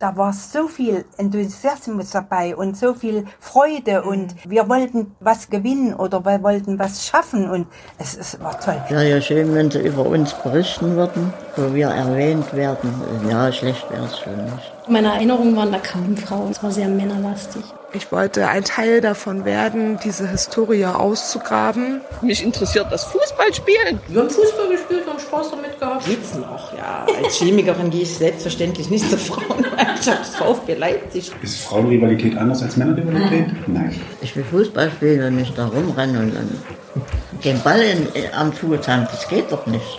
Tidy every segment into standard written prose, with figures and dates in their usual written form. Da war so viel Enthusiasmus dabei und so viel Freude und wir wollten was gewinnen oder wir wollten was schaffen und es war toll. Wäre ja schön, wenn sie über uns berichten würden, wo wir erwähnt werden. Ja, schlecht wäre es schon nicht. Meine Erinnerungen waren da kaum Frauen, es war sehr männerlastig. Ich wollte ein Teil davon werden, diese Historie auszugraben. Mich interessiert das Fußballspielen. Wir haben Fußball gespielt und Spaß damit gehabt. Sitzen auch, ja. Als Chemikerin gehe ich selbstverständlich nicht zur Frauenmannschaft VfB Leipzig. Ist Frauenrivalität anders als Männerrivalität? Nein. Ich will Fußball spielen und nicht da rumrennen und dann den Ball am Fuß haben. Das geht doch nicht.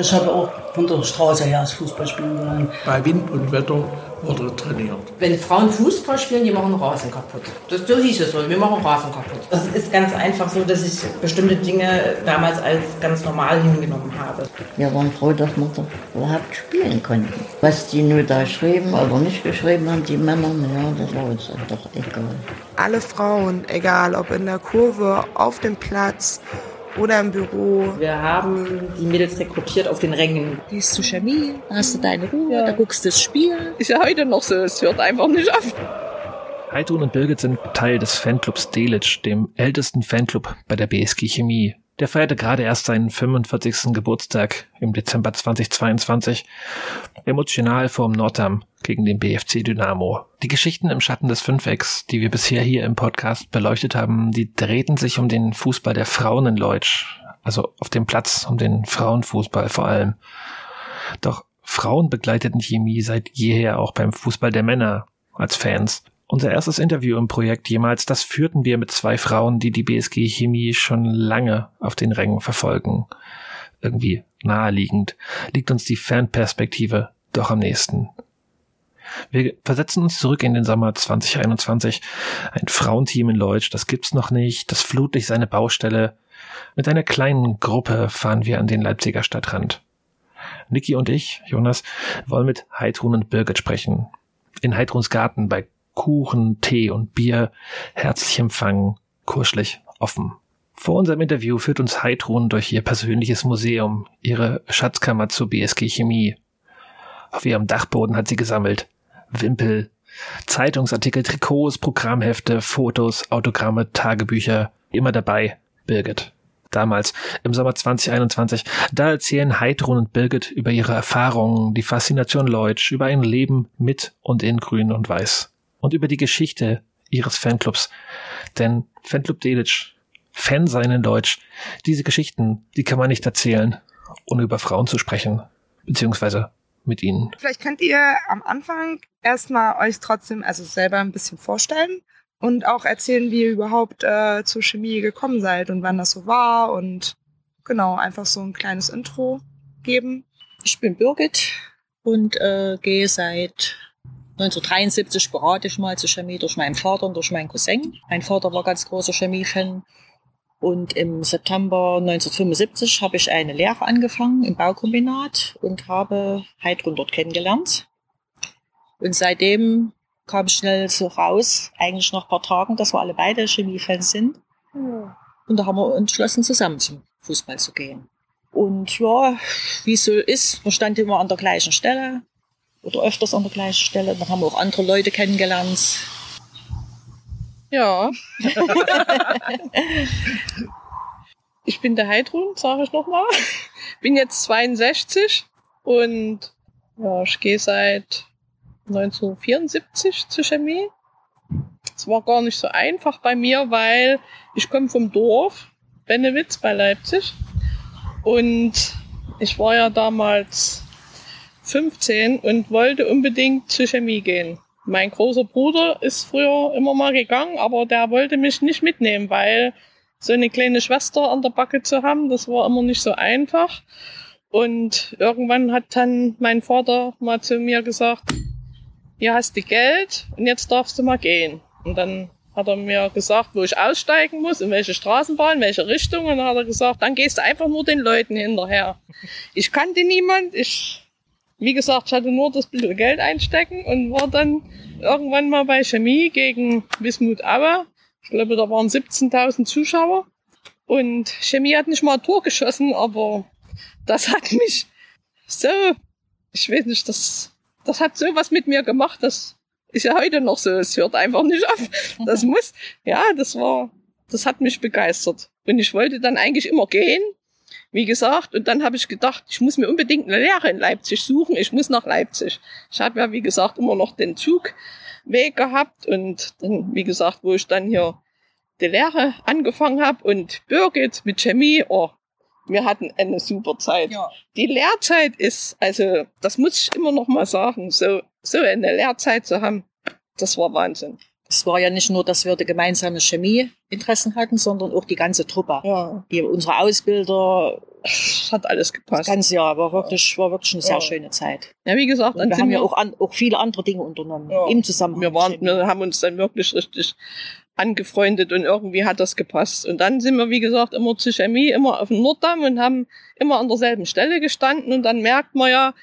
Ich habe auch von der Straße her das Fußballspielen gelernt. Bei Wind und Wetter wurde trainiert. Wenn Frauen Fußball spielen, die machen Rasen kaputt. So hieß es so, wir machen Rasen kaputt. Das ist ganz einfach so, dass ich bestimmte Dinge damals als ganz normal hingenommen habe. Wir waren froh, dass wir das überhaupt spielen konnten. Was die nur da schrieben oder nicht geschrieben haben, die Männer, ja, das war uns doch egal. Alle Frauen, egal ob in der Kurve, auf dem Platz, oder im Büro. Wir haben die Mädels rekrutiert auf den Rängen. Gehst zu Chemie, hast du deine Ruhe, ja. Da guckst du das Spiel. Ist ja heute noch so, es hört einfach nicht auf. Heidrun und Birgit sind Teil des Fanclubs Delitzsch, dem ältesten Fanclub bei der BSG Chemie. Der feierte gerade erst seinen 45. Geburtstag im Dezember 2022, emotional vorm Norddamm gegen den BFC Dynamo. Die Geschichten im Schatten des Fünfecks, die wir bisher hier im Podcast beleuchtet haben, die drehten sich um den Fußball der Frauen in Leutsch, also auf dem Platz, um den Frauenfußball vor allem. Doch Frauen begleiteten Chemie seit jeher auch beim Fußball der Männer als Fans. Unser erstes Interview im Projekt jemals, das führten wir mit zwei Frauen, die die BSG Chemie schon lange auf den Rängen verfolgen. Irgendwie naheliegend liegt uns die Fanperspektive doch am nächsten. Wir versetzen uns zurück in den Sommer 2021. Ein Frauenteam in Leutsch, das gibt's noch nicht, das Flutlicht seine Baustelle. Mit einer kleinen Gruppe fahren wir an den Leipziger Stadtrand. Niki und ich, Jonas, wollen mit Heidrun und Birgit sprechen. In Heidruns Garten bei Kuchen, Tee und Bier, herzlich empfangen, kuschelig, offen. Vor unserem Interview führt uns Heidrun durch ihr persönliches Museum, ihre Schatzkammer zur BSG Chemie. Auf ihrem Dachboden hat sie gesammelt Wimpel, Zeitungsartikel, Trikots, Programmhefte, Fotos, Autogramme, Tagebücher. Immer dabei Birgit. Damals, im Sommer 2021, da erzählen Heidrun und Birgit über ihre Erfahrungen, die Faszination Leutsch, über ein Leben mit und in Grün und Weiß. Und über die Geschichte ihres Fanclubs. Denn Fanclub Delitzsch, Fan sein in Deutsch, diese Geschichten, die kann man nicht erzählen, ohne über Frauen zu sprechen, beziehungsweise mit ihnen. Vielleicht könnt ihr am Anfang erstmal euch trotzdem also selber ein bisschen vorstellen und auch erzählen, wie ihr überhaupt zur Chemie gekommen seid und wann das so war und genau, einfach so ein kleines Intro geben. Ich bin Birgit und gehe seit 1973 sporadisch mal zur Chemie durch meinen Vater und durch meinen Cousin. Mein Vater war ganz großer Chemie-Fan. Und im September 1975 habe ich eine Lehre angefangen im Baukombinat und habe Heidrun dort kennengelernt. Und seitdem kam schnell so raus, eigentlich nach ein paar Tagen, dass wir alle beide Chemie-Fans sind. Ja. Und da haben wir entschlossen, zusammen zum Fußball zu gehen. Und ja, wie es so ist, wir standen immer an der gleichen Stelle. Oder öfters an der gleichen Stelle. Dann haben wir auch andere Leute kennengelernt. Ja. Ich bin der Heidrun, sage ich nochmal. Bin jetzt 62 und ja, ich gehe seit 1974 zur Chemie. Es war gar nicht so einfach bei mir, weil ich komme vom Dorf Bennewitz bei Leipzig. Und ich war ja damals 15 und wollte unbedingt zur Chemie gehen. Mein großer Bruder ist früher immer mal gegangen, aber der wollte mich nicht mitnehmen, weil so eine kleine Schwester an der Backe zu haben, das war immer nicht so einfach. Und irgendwann hat dann mein Vater mal zu mir gesagt, hier hast du Geld und jetzt darfst du mal gehen. Und dann hat er mir gesagt, wo ich aussteigen muss, in welche Straßenbahn, in welche Richtung. Und dann hat er gesagt, dann gehst du einfach nur den Leuten hinterher. Ich kannte niemand, wie gesagt, ich hatte nur das bisschen Geld einstecken und war dann irgendwann mal bei Chemie gegen Wismut Aue. Ich glaube, da waren 17.000 Zuschauer. Und Chemie hat nicht mal ein Tor geschossen, aber das hat mich so, ich weiß nicht, das das hat sowas mit mir gemacht, das ist ja heute noch so, es hört einfach nicht auf. Das muss, ja, das hat mich begeistert. Und ich wollte dann eigentlich immer gehen, wie gesagt, und dann habe ich gedacht, ich muss mir unbedingt eine Lehre in Leipzig suchen, ich muss nach Leipzig. Ich habe ja, wie gesagt, immer noch den Zugweg gehabt und dann, wie gesagt, wo ich dann hier die Lehre angefangen habe und Birgit mit Chemie, oh, wir hatten eine super Zeit. Ja. Die Lehrzeit ist, also das muss ich immer noch mal sagen, so eine Lehrzeit zu haben, das war Wahnsinn. Es war ja nicht nur, dass wir gemeinsame Chemieinteressen hatten, sondern auch die ganze Truppe. Ja. Die, unsere Ausbilder. Das hat alles gepasst. Das ganze Jahr war wirklich eine sehr schöne Zeit. Ja, wie gesagt, dann wir haben ja auch viele andere Dinge unternommen im Zusammenhang. Wir haben uns dann wirklich richtig angefreundet und irgendwie hat das gepasst. Und dann sind wir, wie gesagt, immer zur Chemie, immer auf dem Norddamm und haben immer an derselben Stelle gestanden. Und dann merkt man ja,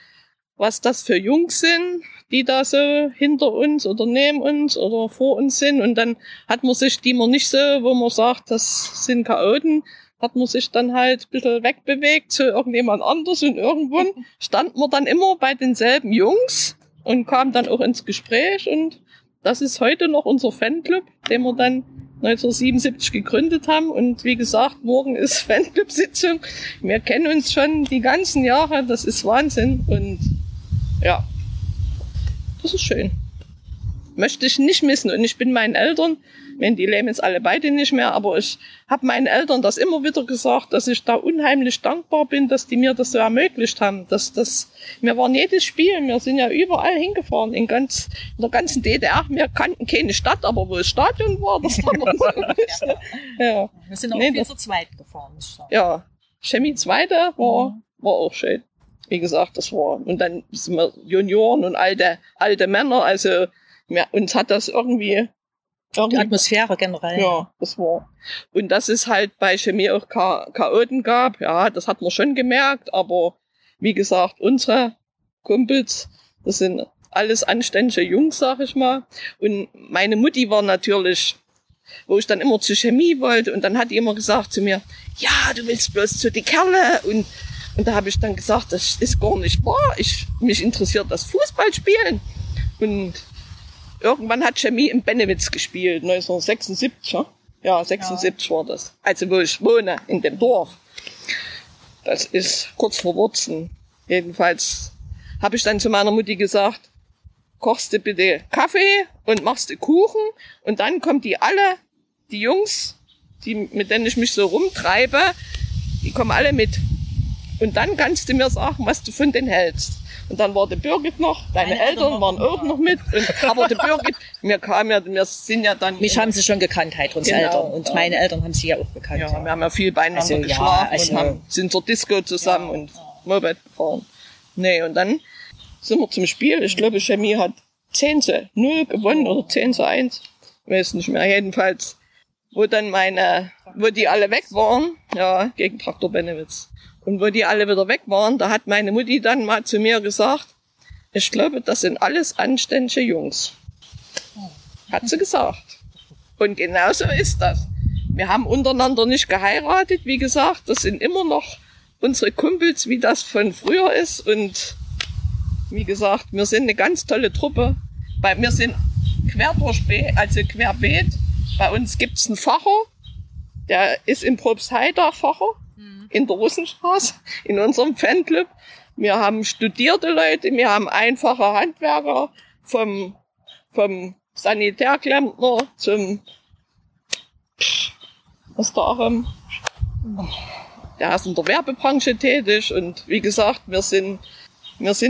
was das für Jungs sind, die da so hinter uns oder neben uns oder vor uns sind. Und dann hat man sich, die man nicht so, wo man sagt, das sind Chaoten, hat man sich dann halt ein bisschen wegbewegt zu irgendjemand anders. Und irgendwann stand man dann immer bei denselben Jungs und kam dann auch ins Gespräch. Und das ist heute noch unser Fanclub, den wir dann 1977 gegründet haben. Und wie gesagt, morgen ist Fanclub-Sitzung. Wir kennen uns schon die ganzen Jahre. Das ist Wahnsinn. Und ja, das ist schön. Möchte ich nicht missen. Und ich bin meinen Eltern, wenn die leben jetzt alle beide nicht mehr, aber ich habe meinen Eltern das immer wieder gesagt, dass ich da unheimlich dankbar bin, dass die mir das so ermöglicht haben. Wir waren jedes Spiel, wir sind ja überall hingefahren, in der ganzen DDR. Wir kannten keine Stadt, aber wo das Stadion war, das war noch so. Ja. Wir sind auch viel zur Zweiten gefahren. Ja, Chemie Zweite war auch schön. Wie gesagt, das war. Und dann sind wir Junioren und alte Männer, also uns hat das irgendwie die Atmosphäre generell. Ja, das war. Und dass es halt bei Chemie auch Chaoten gab, ja, das hat man schon gemerkt, aber wie gesagt, unsere Kumpels, das sind alles anständige Jungs, sag ich mal. Und meine Mutti war natürlich, wo ich dann immer zur Chemie wollte, und dann hat die immer gesagt zu mir, ja, du willst bloß zu die Kerle und da habe ich dann gesagt, das ist gar nicht wahr, mich interessiert das Fußballspielen. Und irgendwann hat Chemie in Bennewitz gespielt, 1976, ja, 76 war das. Also wo ich wohne, in dem Dorf. Das ist kurz vor Wurzen. Jedenfalls habe ich dann zu meiner Mutti gesagt, kochst du bitte Kaffee und machst du Kuchen und dann kommen die Jungs, mit denen ich mich so rumtreibe, die kommen alle mit. Und dann kannst du mir sagen, was du von denen hältst. Und dann war der Birgit noch, deine Eltern waren auch noch mit. Und, aber der Birgit, wir sind ja dann... Mich haben sie schon gekannt, Heidruns Eltern. Und meine Eltern haben sie ja auch gekannt. Ja, ja. Wir haben ja viel beieinander geschlafen und sind zur Disco zusammen und Moped gefahren. Nee, und dann sind wir zum Spiel. Ich glaube, Chemie hat 10:0 gewonnen oder 10:1. Ich weiß nicht mehr. Jedenfalls, wo die alle weg waren, ja, gegen Traktor Bennewitz. Und wo die alle wieder weg waren, da hat meine Mutti dann mal zu mir gesagt, ich glaube, das sind alles anständige Jungs. Hat sie gesagt. Und genau so ist das. Wir haben untereinander nicht geheiratet, wie gesagt, das sind immer noch unsere Kumpels, wie das von früher ist. Und wie gesagt, wir sind eine ganz tolle Truppe. Wir sind querbeet. Bei uns gibt's einen Pfarrer, der ist in Probstheida Pfarrer. In der Russenstraße, in unserem Fanclub. Wir haben studierte Leute, wir haben einfache Handwerker, vom Sanitärklempner zum Aram. Der ist in der Werbebranche tätig und wie gesagt, wir sind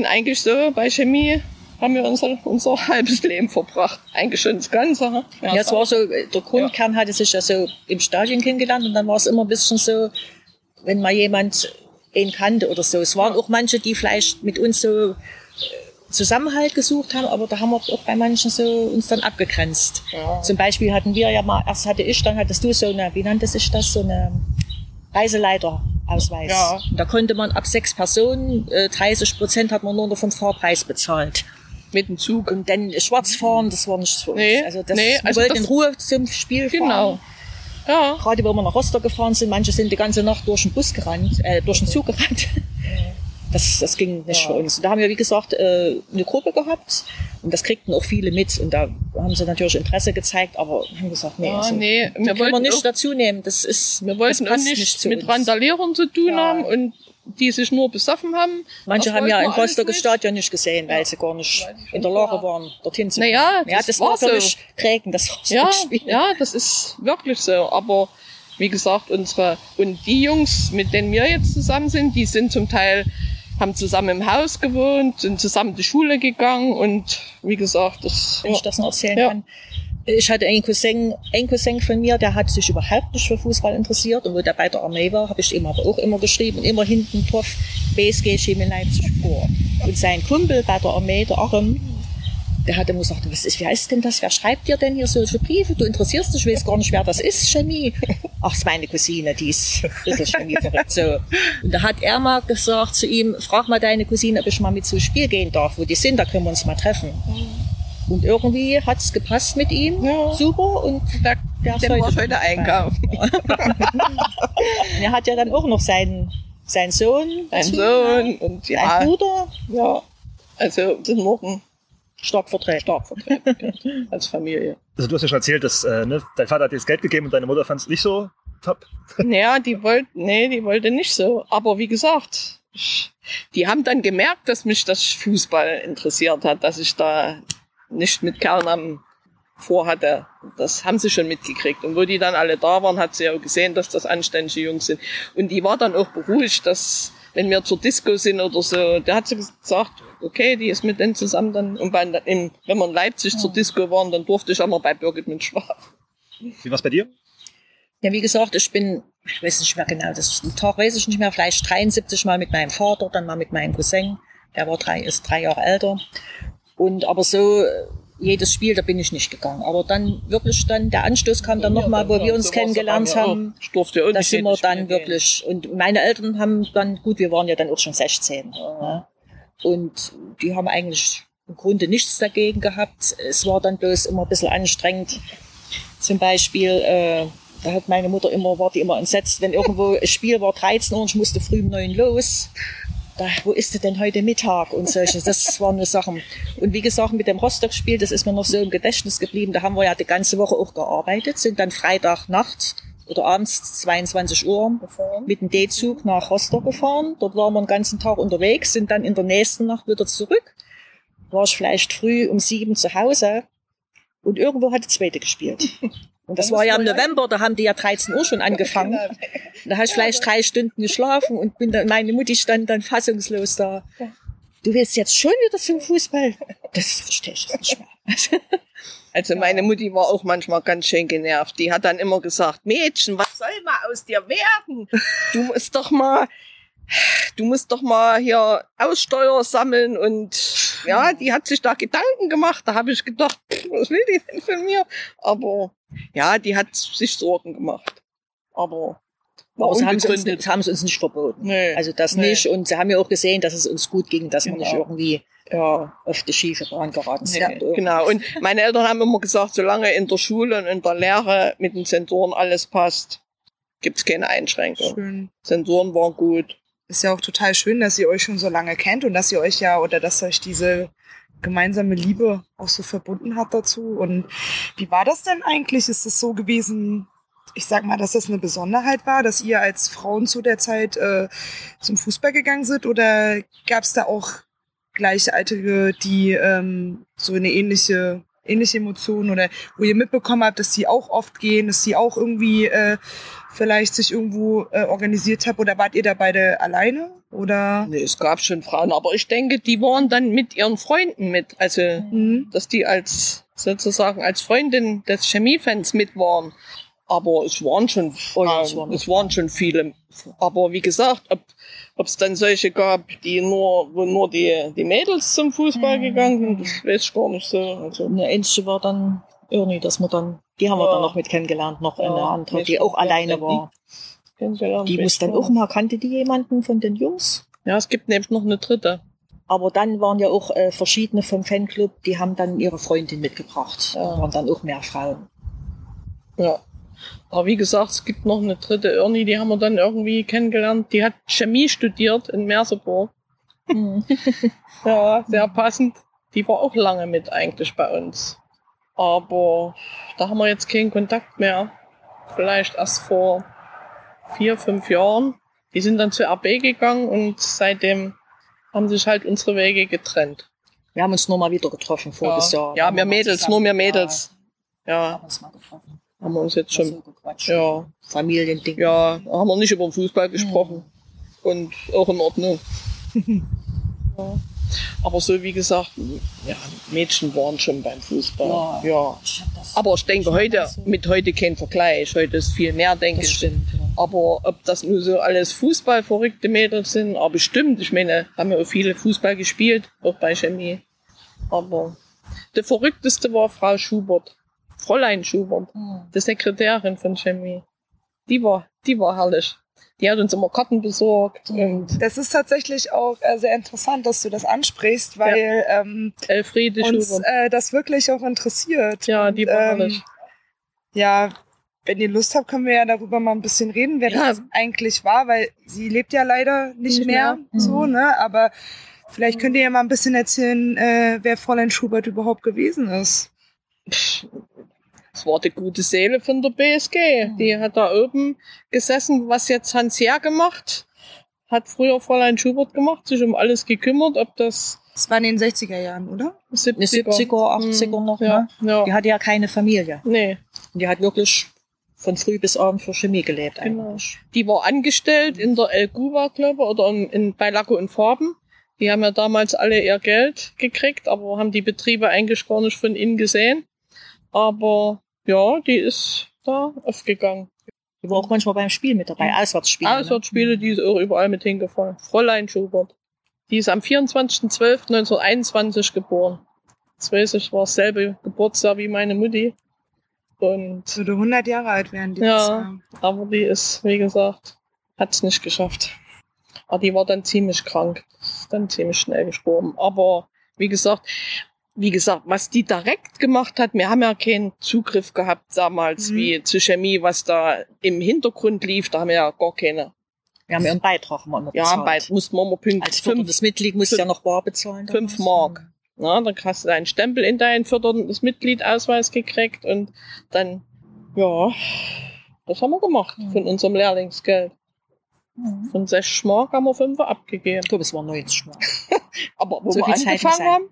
eigentlich so bei Chemie, haben wir unser halbes Leben verbracht. Eigentlich schon das Ganze. Ja, es war so, der Grundkern hatte sich ja so im Stadion kennengelernt und dann war es immer ein bisschen so, wenn mal jemand ihn kannte oder so. Es waren auch manche, die vielleicht mit uns so Zusammenhalt gesucht haben, aber da haben wir auch bei manchen so uns dann abgegrenzt. Ja. Zum Beispiel hatten wir ja mal, erst hatte ich, dann hattest du so eine, wie nannte sich das, so eine Reiseleiterausweis. Ja. Und da konnte man ab 6 Personen, 30% hat man nur noch vom Fahrpreis bezahlt. Mit dem Zug. Und dann schwarz fahren, das war nichts für uns. Nee, also das wollten in Ruhe zum Spiel fahren. Ja. Gerade, wo wir nach Rostock gefahren sind, manche sind die ganze Nacht durch den Zug gerannt. Das ging nicht für uns. Da haben wir, wie gesagt, eine Gruppe gehabt und das kriegten auch viele mit. Und da haben sie natürlich Interesse gezeigt, aber haben gesagt, nee, wir wollten nichts dazu nehmen. Wir wollten auch nichts mit Randalierern zu tun haben und die sich nur besoffen haben. Manche haben ja im Rostocker Stadion nicht gesehen, weil sie gar nicht in der Lage waren, dorthin zu kommen. Das war so prägen, das Rostock-Spiel. Ja, das ist wirklich so, aber wie gesagt, die Jungs, mit denen wir jetzt zusammen sind, die sind zum Teil, haben zusammen im Haus gewohnt, sind zusammen zur Schule gegangen und wie gesagt, wenn ich das noch erzählen kann. Ich hatte einen Cousin von mir, der hat sich überhaupt nicht für Fußball interessiert und wo der bei der Armee war, habe ich ihm aber auch immer geschrieben, immer hinten drauf, BSG Chemie Leipzig vor. Und sein Kumpel bei der Armee, der Aram, der hat immer gesagt, wer ist denn das? Wer schreibt dir denn hier solche Briefe? Du interessierst dich, ich weiß gar nicht, wer das ist, Chemie. Ach, das ist meine Cousine, die ist ein bisschen Chemie verrückt. So. Und da hat er mal gesagt zu ihm, frag mal deine Cousine, ob ich mal mit zum Spiel gehen darf, wo die sind, da können wir uns mal treffen. Und irgendwie hat es gepasst mit ihm, super, und der muss heute einkaufen. Er hat ja dann auch noch seinen Sohn, und seinen Bruder. Ja, also den Morgen. Stark vertreten als Familie. Also du hast ja schon erzählt, dass dein Vater hat dir das Geld gegeben und deine Mutter fand es nicht so top. Naja, die wollte nicht so. Aber wie gesagt, die haben dann gemerkt, dass mich das Fußball interessiert hat, dass ich da nicht mit Kernamen vorhatte. Das haben sie schon mitgekriegt. Und wo die dann alle da waren, hat sie ja gesehen, dass das anständige Jungs sind. Und die war dann auch beruhigt, dass wenn wir zur Disco sind oder so, da hat sie gesagt, okay, die ist mit denen zusammen dann. Und wenn wir in Leipzig zur Disco waren, dann durfte ich auch mal bei Birgit mit schlafen. Wie war es bei dir? Ja, wie gesagt, ich weiß nicht mehr genau, den Tag weiß ich nicht mehr, vielleicht 73 Mal mit meinem Vater, dann mal mit meinem Cousin, der ist 3 Jahre älter. Und aber so jedes Spiel, da bin ich nicht gegangen. Aber dann wirklich der Anstoß kam dann nochmal, wo wir uns kennengelernt haben. Ich durfte ja auch nicht jedes Spiel gehen. Wirklich. Und meine Eltern haben dann, gut, wir waren ja dann auch schon 16. Ja. Und die haben eigentlich im Grunde nichts dagegen gehabt. Es war dann bloß immer ein bisschen anstrengend. Zum Beispiel, da hat meine Mutter war die immer entsetzt, wenn irgendwo ein Spiel war, 13 Uhr und ich musste früh um 9 los. Wo ist denn heute Mittag und solches, das waren nur Sachen. Und wie gesagt, mit dem Rostock-Spiel, das ist mir noch so im Gedächtnis geblieben, da haben wir ja die ganze Woche auch gearbeitet, sind dann Freitagnacht oder abends 22 Uhr mit dem D-Zug nach Rostock gefahren, dort waren wir den ganzen Tag unterwegs, sind dann in der nächsten Nacht wieder zurück, war ich vielleicht früh um 7 zu Hause und irgendwo hat die Zweite gespielt. Und das war ja im November, da haben die ja 13 Uhr schon angefangen. Da habe ich vielleicht 3 Stunden geschlafen und meine Mutti stand dann fassungslos da. Du willst jetzt schon wieder zum Fußball? Das verstehe ich nicht mehr. Also meine Mutti war auch manchmal ganz schön genervt. Die hat dann immer gesagt, Mädchen, was soll mal aus dir werden? Du musst doch mal hier Aussteuer sammeln und ja, die hat sich da Gedanken gemacht. Da habe ich gedacht, was will die denn von mir? Aber ja, die hat sich Sorgen gemacht. Aber haben sie uns nicht verboten. Nee. Also das nicht. Und sie haben ja auch gesehen, dass es uns gut ging, dass wir nicht irgendwie auf die schiefe Bahn geraten sind. Ja, genau. Und meine Eltern haben immer gesagt, solange in der Schule und in der Lehre mit den Sensoren alles passt, gibt es keine Einschränkungen. Schön. Sensoren waren gut. Ist ja auch total schön, dass ihr euch schon so lange kennt und dass ihr euch dass euch diese gemeinsame Liebe auch so verbunden hat dazu. Und wie war das denn eigentlich? Ist es so gewesen, ich sag mal, dass das eine Besonderheit war, dass ihr als Frauen zu der Zeit zum Fußball gegangen seid? Oder gab es da auch Gleichaltrige, die so eine ähnliche Emotion oder wo ihr mitbekommen habt, dass die auch oft gehen, dass die auch irgendwie vielleicht sich irgendwo organisiert habt? Oder wart ihr da beide alleine? Oder? Nee, es gab schon Frauen, aber ich denke, die waren dann mit ihren Freunden mit. Also, dass die als Freundin des Chemiefans mit waren. Aber es waren schon Frauen, schon viele. Aber wie gesagt, ob es dann solche gab, wo nur die Mädels zum Fußball gegangen sind, das weiß ich gar nicht so. Also, eine Ähnliche war dann Irni, die haben wir dann noch mit kennengelernt, noch eine andere, die auch alleine war. Die muss dann auch mal, kannte die jemanden von den Jungs? Ja, es gibt nämlich noch eine dritte. Aber dann waren ja auch verschiedene vom Fanclub, die haben dann ihre Freundin mitgebracht. Da waren dann auch mehr Frauen. Ja. Aber wie gesagt, es gibt noch eine dritte, Irni, die haben wir dann irgendwie kennengelernt. Die hat Chemie studiert in Merseburg. Ja, sehr passend. Die war auch lange mit eigentlich bei uns. Aber da haben wir jetzt keinen Kontakt mehr. Vielleicht erst vor 4-5 Jahren. Die sind dann zur AB gegangen und seitdem haben sich halt unsere Wege getrennt. Wir haben uns nur mal wieder getroffen voriges Jahr. Ja, mehr Mädels. Ja, haben uns mal getroffen. Haben wir uns jetzt schon gequatscht. Ja. Familiending. Ja, haben wir nicht über den Fußball gesprochen. Und auch in Ordnung. Ja. Aber so wie gesagt, ja, Mädchen waren schon beim Fußball. Ja, ja. Aber ich denke heute, so mit heute kein Vergleich. Heute ist viel mehr, denke ich. Stimmt, ja. Aber ob das nur so alles fußballverrückte Mädels sind, aber bestimmt, ich meine, haben ja auch viele Fußball gespielt, auch bei Chemie. Aber der verrückteste war Frau Schubert, Fräulein Schubert, die Sekretärin von Chemie. Die war herrlich. Die hat uns immer Karten besorgt. Und das ist tatsächlich auch sehr interessant, dass du das ansprichst, weil uns das wirklich auch interessiert. Ja, die war herrlich. Ja, wenn ihr Lust habt, können wir ja darüber mal ein bisschen reden, wer das eigentlich war, weil sie lebt ja leider nicht mehr. So, ne? Aber vielleicht könnt ihr ja mal ein bisschen erzählen, wer Fräulein Schubert überhaupt gewesen ist. Es war die gute Seele von der BSG. Die hat da oben gesessen, was jetzt Hans Jahr gemacht hat, früher Fräulein Schubert gemacht, sich um alles gekümmert, ob das... Das war in den 60er Jahren, oder? 70er, 80er noch, ja, ne? Ja. Die hatte ja keine Familie. Nee. Und die hat wirklich von früh bis abend für Chemie gelebt eigentlich. Genau. Die war angestellt in der El Cuba, glaube ich, oder bei Lacko und Farben. Die haben ja damals alle ihr Geld gekriegt, aber haben die Betriebe eigentlich gar nicht von innen gesehen. Aber ja, die ist da aufgegangen. Die war auch manchmal beim Spiel mit dabei, Auswärtsspiele, die ist auch überall mit hingefallen. Fräulein Schubert. Die ist am 24.12.1921 geboren. Das weiß ich, war dasselbe Geburtstag wie meine Mutti. Und würde 100 Jahre alt werden, die ja, aber die ist, wie gesagt, hat es nicht geschafft. Aber die war dann ziemlich krank, ist dann ziemlich schnell gestorben. Aber wie gesagt, was die direkt gemacht hat, wir haben ja keinen Zugriff gehabt damals, wie zu Chemie, was da im Hintergrund lief, da haben wir ja gar keine. Wir haben ja einen Beitrag mal bezahlt. Ja, mussten wir mal pünktlich. Als förderndes Mitglied musst du ja noch bar bezahlen. 5 Mark. Na, dann hast du deinen Stempel in deinen förderndes Mitglied-Ausweis gekriegt und dann, ja, das haben wir gemacht von unserem Lehrlingsgeld. Von 6 Mark haben wir 5 abgegeben. Ich glaube, es waren 90 Mark. Aber wo so wir angefangen haben,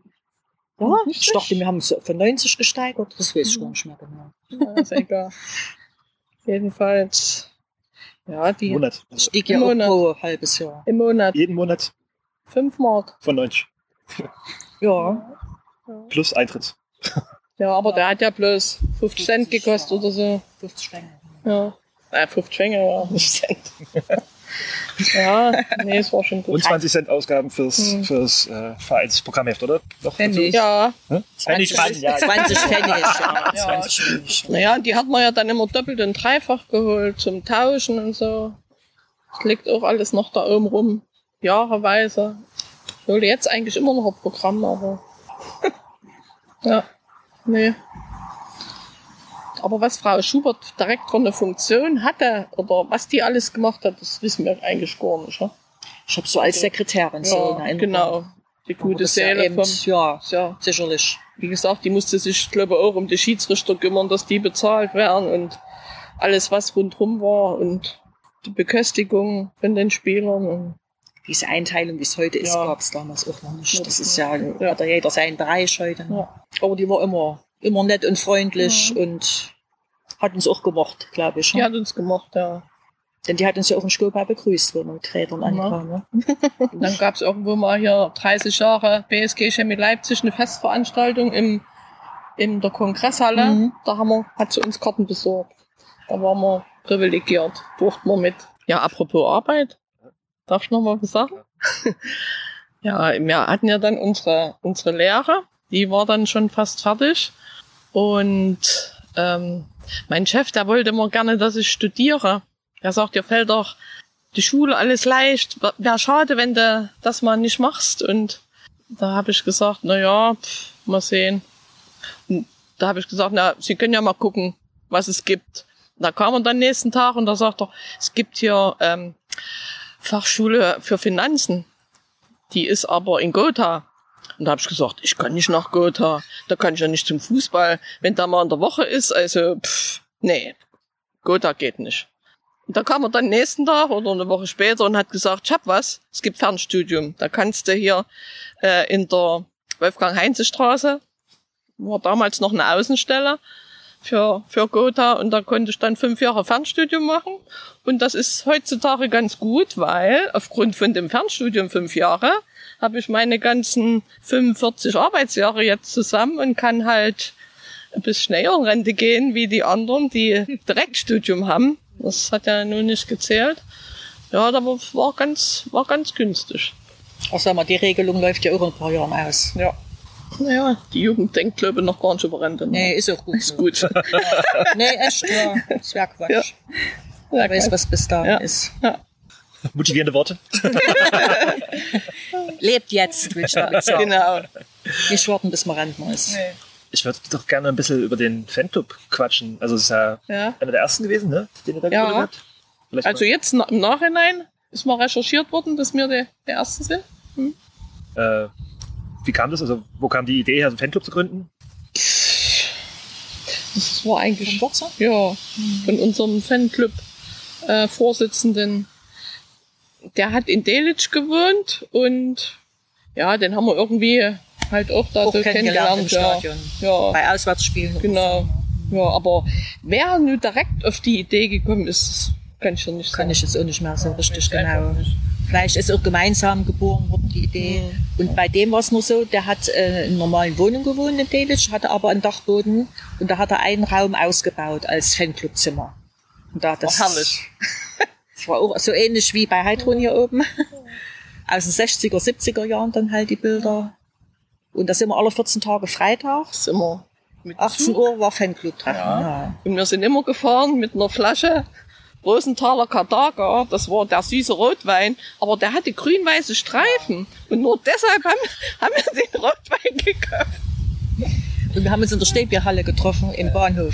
ja, ich dachte, wir haben es von 90 gesteigert. Das weiß ich gar nicht mehr genau. Ja, ist egal. Jedenfalls, ja, die Monat. Stieg ja auch pro halbes Jahr. Im Monat. Jeden Monat. 5 Mark. Von 90. Ja. Plus Eintritt. Ja, aber der hat ja bloß 50 Cent gekostet oder so. 50 Schwänge. Ja. 50 Schwänge, ja. 50 Cent. Ja, nee, es war schon gut. Und 20 Cent Ausgaben fürs Vereinsprogrammheft, oder? Doch, ja. Hm? 20 Pfennig. Ja. Naja, die hat man ja dann immer doppelt und dreifach geholt zum Tauschen und so. Das liegt auch alles noch da oben rum. Jahreweise. Ich hole jetzt eigentlich immer noch ein Programm, aber... ja, nee. Aber was Frau Schubert direkt von der Funktion hatte oder was die alles gemacht hat, das wissen wir eigentlich gar nicht. Ja? Ich habe so als Sekretärin so in Erinnerung. Genau, die gute Seele. Ja, sicherlich. Wie gesagt, die musste sich, glaube ich, auch um die Schiedsrichter kümmern, dass die bezahlt werden und alles, was rundherum war und die Beköstigung von den Spielern. Und diese Einteilung, wie es heute ist, gab es damals auch noch nicht. Das ist ja, hat ja jeder seinen Bereich heute. Ja. Aber die war immer nett und freundlich und hat uns auch gemocht, glaube ich. Die hat uns gemocht, ja. Denn die hat uns ja auch in Stolpa begrüßt, wo wir mit Rädern ankamen. Ne? Und dann gab es irgendwo mal hier 30 Jahre BSG Chemie Leipzig, eine Festveranstaltung in der Kongresshalle. Da hat sie uns Karten besorgt. Da waren wir privilegiert, durften wir mit. Ja, apropos Arbeit, darf ich noch mal was sagen? Ja, wir hatten ja dann unsere Lehre, die war dann schon fast fertig. Und mein Chef, der wollte immer gerne, dass ich studiere. Er sagt, dir fällt doch die Schule alles leicht. Wäre schade, wenn du das mal nicht machst. Und da habe ich gesagt, mal sehen. Und da habe ich gesagt, Sie können ja mal gucken, was es gibt. Und da kam er dann nächsten Tag und da sagt er, es gibt hier Fachschule für Finanzen. die ist aber in Gotha. Und da habe ich gesagt, ich kann nicht nach Gotha, da kann ich ja nicht zum Fußball, wenn da mal in der Woche ist, also nee, Gotha geht nicht. Und da kam er dann nächsten Tag oder eine Woche später und hat gesagt, ich hab was, es gibt Fernstudium, da kannst du hier in der Wolfgang-Heinze-Straße, war damals noch eine Außenstelle für Gotha, und da konnte ich dann 5 Jahre Fernstudium machen, und das ist heutzutage ganz gut, weil aufgrund von dem Fernstudium 5 Jahre habe ich meine ganzen 45 Arbeitsjahre jetzt zusammen und kann halt ein bisschen schneller in Rente gehen wie die anderen, die Direktstudium haben. Das hat ja nun nicht gezählt. Ja, da war ganz günstig. Ach, sag mal, die Regelung läuft ja auch in ein paar Jahren aus. Ja. Naja, die Jugend denkt, glaube ich, noch gar nicht über Rente. Ne? Nee, ist auch gut. Ist gut. Nee, echt, ja. Das wäre Quatsch. Ja. Wer weiß, was bis da ist. Ja. Motivierende Worte. Lebt jetzt, würde ich damit sagen. Genau. Nicht warten, bis man Rentner ist. Nee. Ich würde doch gerne ein bisschen über den Fanclub quatschen. Also es ist ja einer der ersten gewesen, ne? Den ihr da gegründet habt. Vielleicht also jetzt im Nachhinein ist mal recherchiert worden, dass wir der Erste sind. Hm. Wie kam das? Also wo kam die Idee her, so einen Fanclub zu gründen? Das war eigentlich von unserem Fanclub-Vorsitzenden. Der hat in Delitzsch gewohnt und ja, den haben wir irgendwie halt auch da auch so kennengelernt. Im Stadion. Ja. Bei Auswärtsspielen. Genau. So. Ja, aber wer nun direkt auf die Idee gekommen ist, kann ich ja nicht sagen. Kann ich jetzt auch nicht mehr so richtig genau. Vielleicht ist auch gemeinsam geboren worden, die Idee. Mhm. Und bei dem war es nur so, der hat in normalen Wohnungen gewohnt in Delitzsch, hatte aber einen Dachboden, und da hat er einen Raum ausgebaut als Fanclubzimmer. Und da hat das herrlich. Das war auch so ähnlich wie bei Heidrun hier oben. Aus den 60er, 70er Jahren dann halt die Bilder. Und da sind wir alle 14 Tage freitags. Immer. 18 Uhr war Fanclub-Treffen. Ja. Ja. Und wir sind immer gefahren mit einer Flasche Rosenthaler Kadaga. Das war der süße Rotwein. Aber der hatte grün-weiße Streifen. Und nur deshalb haben wir den Rotwein gekauft. Und wir haben uns in der Stäbierhalle getroffen im Bahnhof.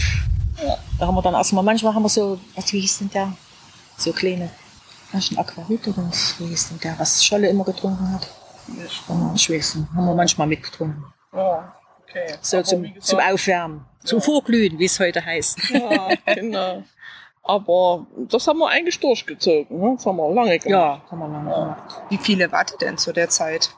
Ja. Da haben wir dann erstmal, manchmal haben wir so, wie hieß denn der? So kleine Flaschen Aquavit oder wie hieß denn der, was Scholle immer getrunken hat? Ich weiß nicht, haben wir manchmal mitgetrunken. Ja, okay. So zum Aufwärmen, zum Vorglühen, wie es heute heißt. Ja, genau. Aber das haben wir eigentlich durchgezogen, ne? Das haben wir lange gemacht. Ja, haben wir lange gemacht. Wie viele wart ihr denn zu der Zeit?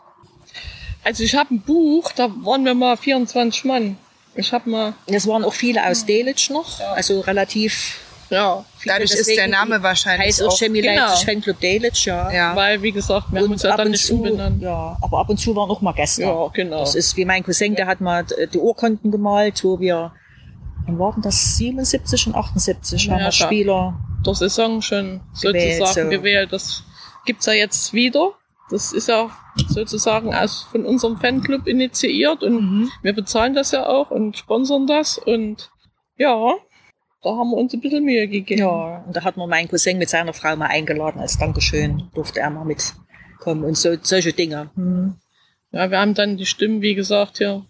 Also ich habe ein Buch, da waren wir mal 24 Mann. Ich habe mal... Das waren auch viele aus Delitzsch noch, also relativ... Ja, dadurch ist der Name wahrscheinlich heißt auch Chemie Leipzig Fanclub Delitzsch, ja. Weil, wie gesagt, wir haben uns ja dann nicht umbenannt. Ja, aber ab und zu waren auch mal Gäste. Ja, genau. Das ist wie mein Cousin, der hat mal die Urkunden gemalt, wo wir, dann waren das 77 und 78, haben wir Spieler der Saison schon sozusagen gewählt. Das gibt's ja jetzt wieder. Das ist ja sozusagen von unserem Fanclub initiiert, und wir bezahlen das ja auch und sponsern das, und ja. Da haben wir uns ein bisschen Mühe gegeben. Ja, und da hat man meinen Cousin mit seiner Frau mal eingeladen als Dankeschön. Durfte er mal mitkommen und so, solche Dinge. Mhm. Ja, wir haben dann die Stimmen, wie gesagt, hier